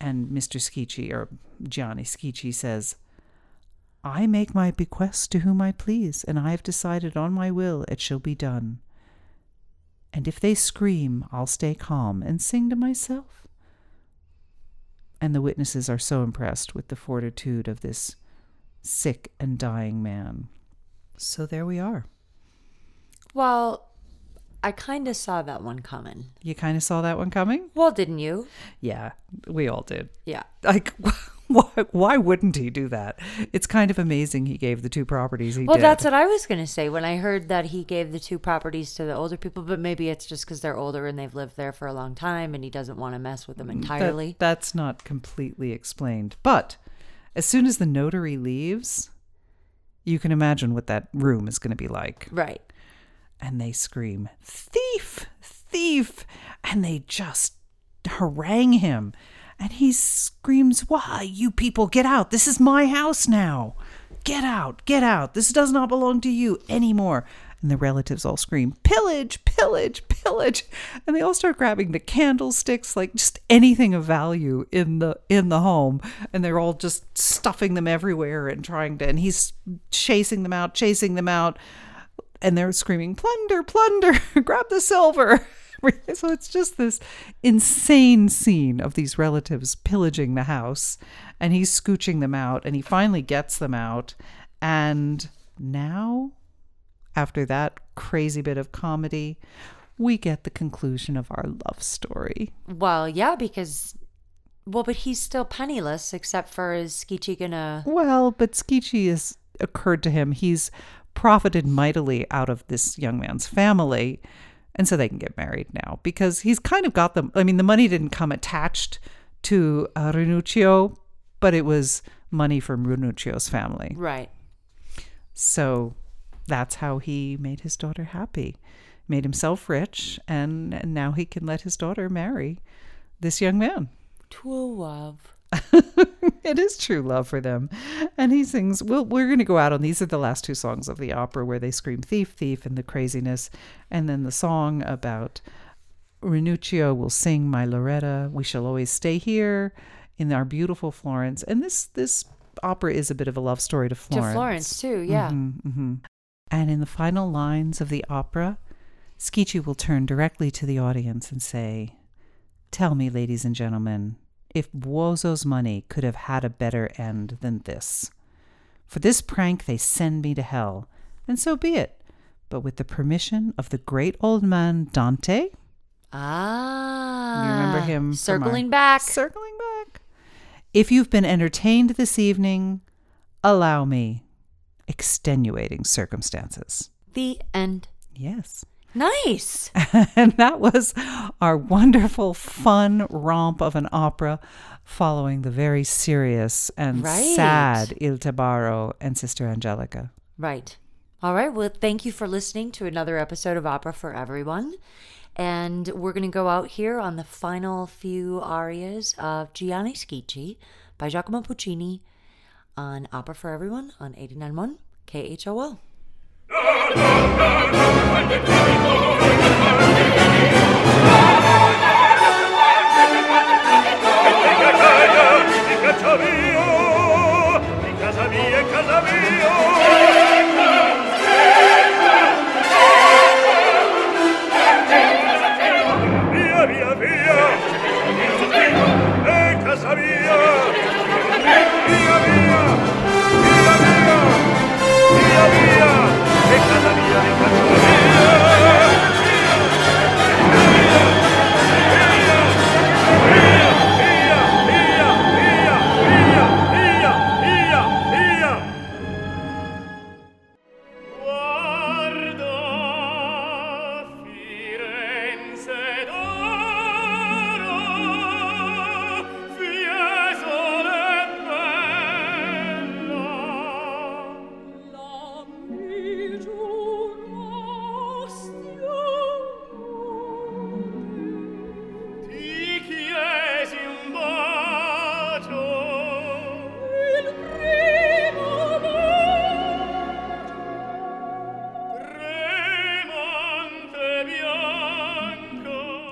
And Mr. Schicchi, or Gianni Schicchi, says, I make my bequest to whom I please, and I have decided on my will it shall be done. And if they scream, I'll stay calm and sing to myself. And the witnesses are so impressed with the fortitude of this sick and dying man. So there we are. Well, I kind of saw that one coming. You kind of saw that one coming? Well, didn't you? Yeah, we all did. Yeah. Like, why wouldn't he do that? It's kind of amazing he gave the two properties he did. Well, that's what I was going to say when I heard that he gave the two properties to the older people, but maybe it's just because they're older and they've lived there for a long time and he doesn't want to mess with them entirely. That's not completely explained. But as soon as the notary leaves, you can imagine what that room is going to be like. Right. And they scream, thief, thief. And they just harangue him. And he screams, why, you people, get out. This is my house now. Get out, get out. This does not belong to you anymore. And the relatives all scream, pillage, pillage, pillage. And they all start grabbing the candlesticks, like just anything of value in the home. And they're all just stuffing them everywhere and and he's chasing them out. And they're screaming, plunder, plunder, grab the silver. So it's just this insane scene of these relatives pillaging the house. And he's scooching them out. And he finally gets them out. And now, after that crazy bit of comedy, we get the conclusion of our love story. Well, yeah, because... Well, but he's still penniless, except for is Schicchi gonna... Well, but Schicchi has occurred to him. He's profited mightily out of this young man's family, and so they can get married now, because he's kind of got them. I mean, the money didn't come attached to Rinuccio, but it was money from Rinuccio's family. Right. So that's how he made his daughter happy, made himself rich, and now he can let his daughter marry this young man. True love. It is true love for them. And he sings, well, we're going to go out on, these are the last two songs of the opera where they scream thief, thief and the craziness. And then the song about Rinuccio will sing My Lauretta. We shall always stay here in our beautiful Florence. And this opera is a bit of a love story to Florence. To Florence too, yeah. Mm-hmm, mm-hmm. And in the final lines of the opera, Schicchi will turn directly to the audience and say, tell me, ladies and gentlemen, if Buoso's money could have had a better end than this. For this prank they send me to hell, and so be it, but with the permission of the great old man Dante. Ah. You remember him? Circling back. If you've been entertained this evening, allow me extenuating circumstances. The end. Yes. Nice. And that was our wonderful, fun romp of an opera following the very serious and sad Il Tabarro and Sister Angelica. Right. All right. Well, thank you for listening to another episode of Opera for Everyone. And we're going to go out here on the final few arias of Gianni Schicchi by Giacomo Puccini. on Opera for Everyone on 89.1 KHOL.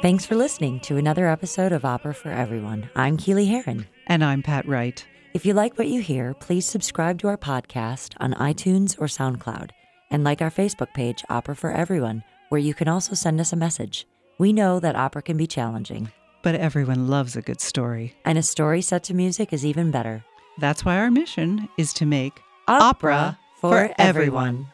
Thanks for listening to another episode of Opera for Everyone. I'm Keely Heron. And I'm Pat Wright. If you like what you hear, please subscribe to our podcast on iTunes or SoundCloud. And like our Facebook page, Opera for Everyone, where you can also send us a message. We know that opera can be challenging. But everyone loves a good story. And a story set to music is even better. That's why our mission is to make opera for everyone.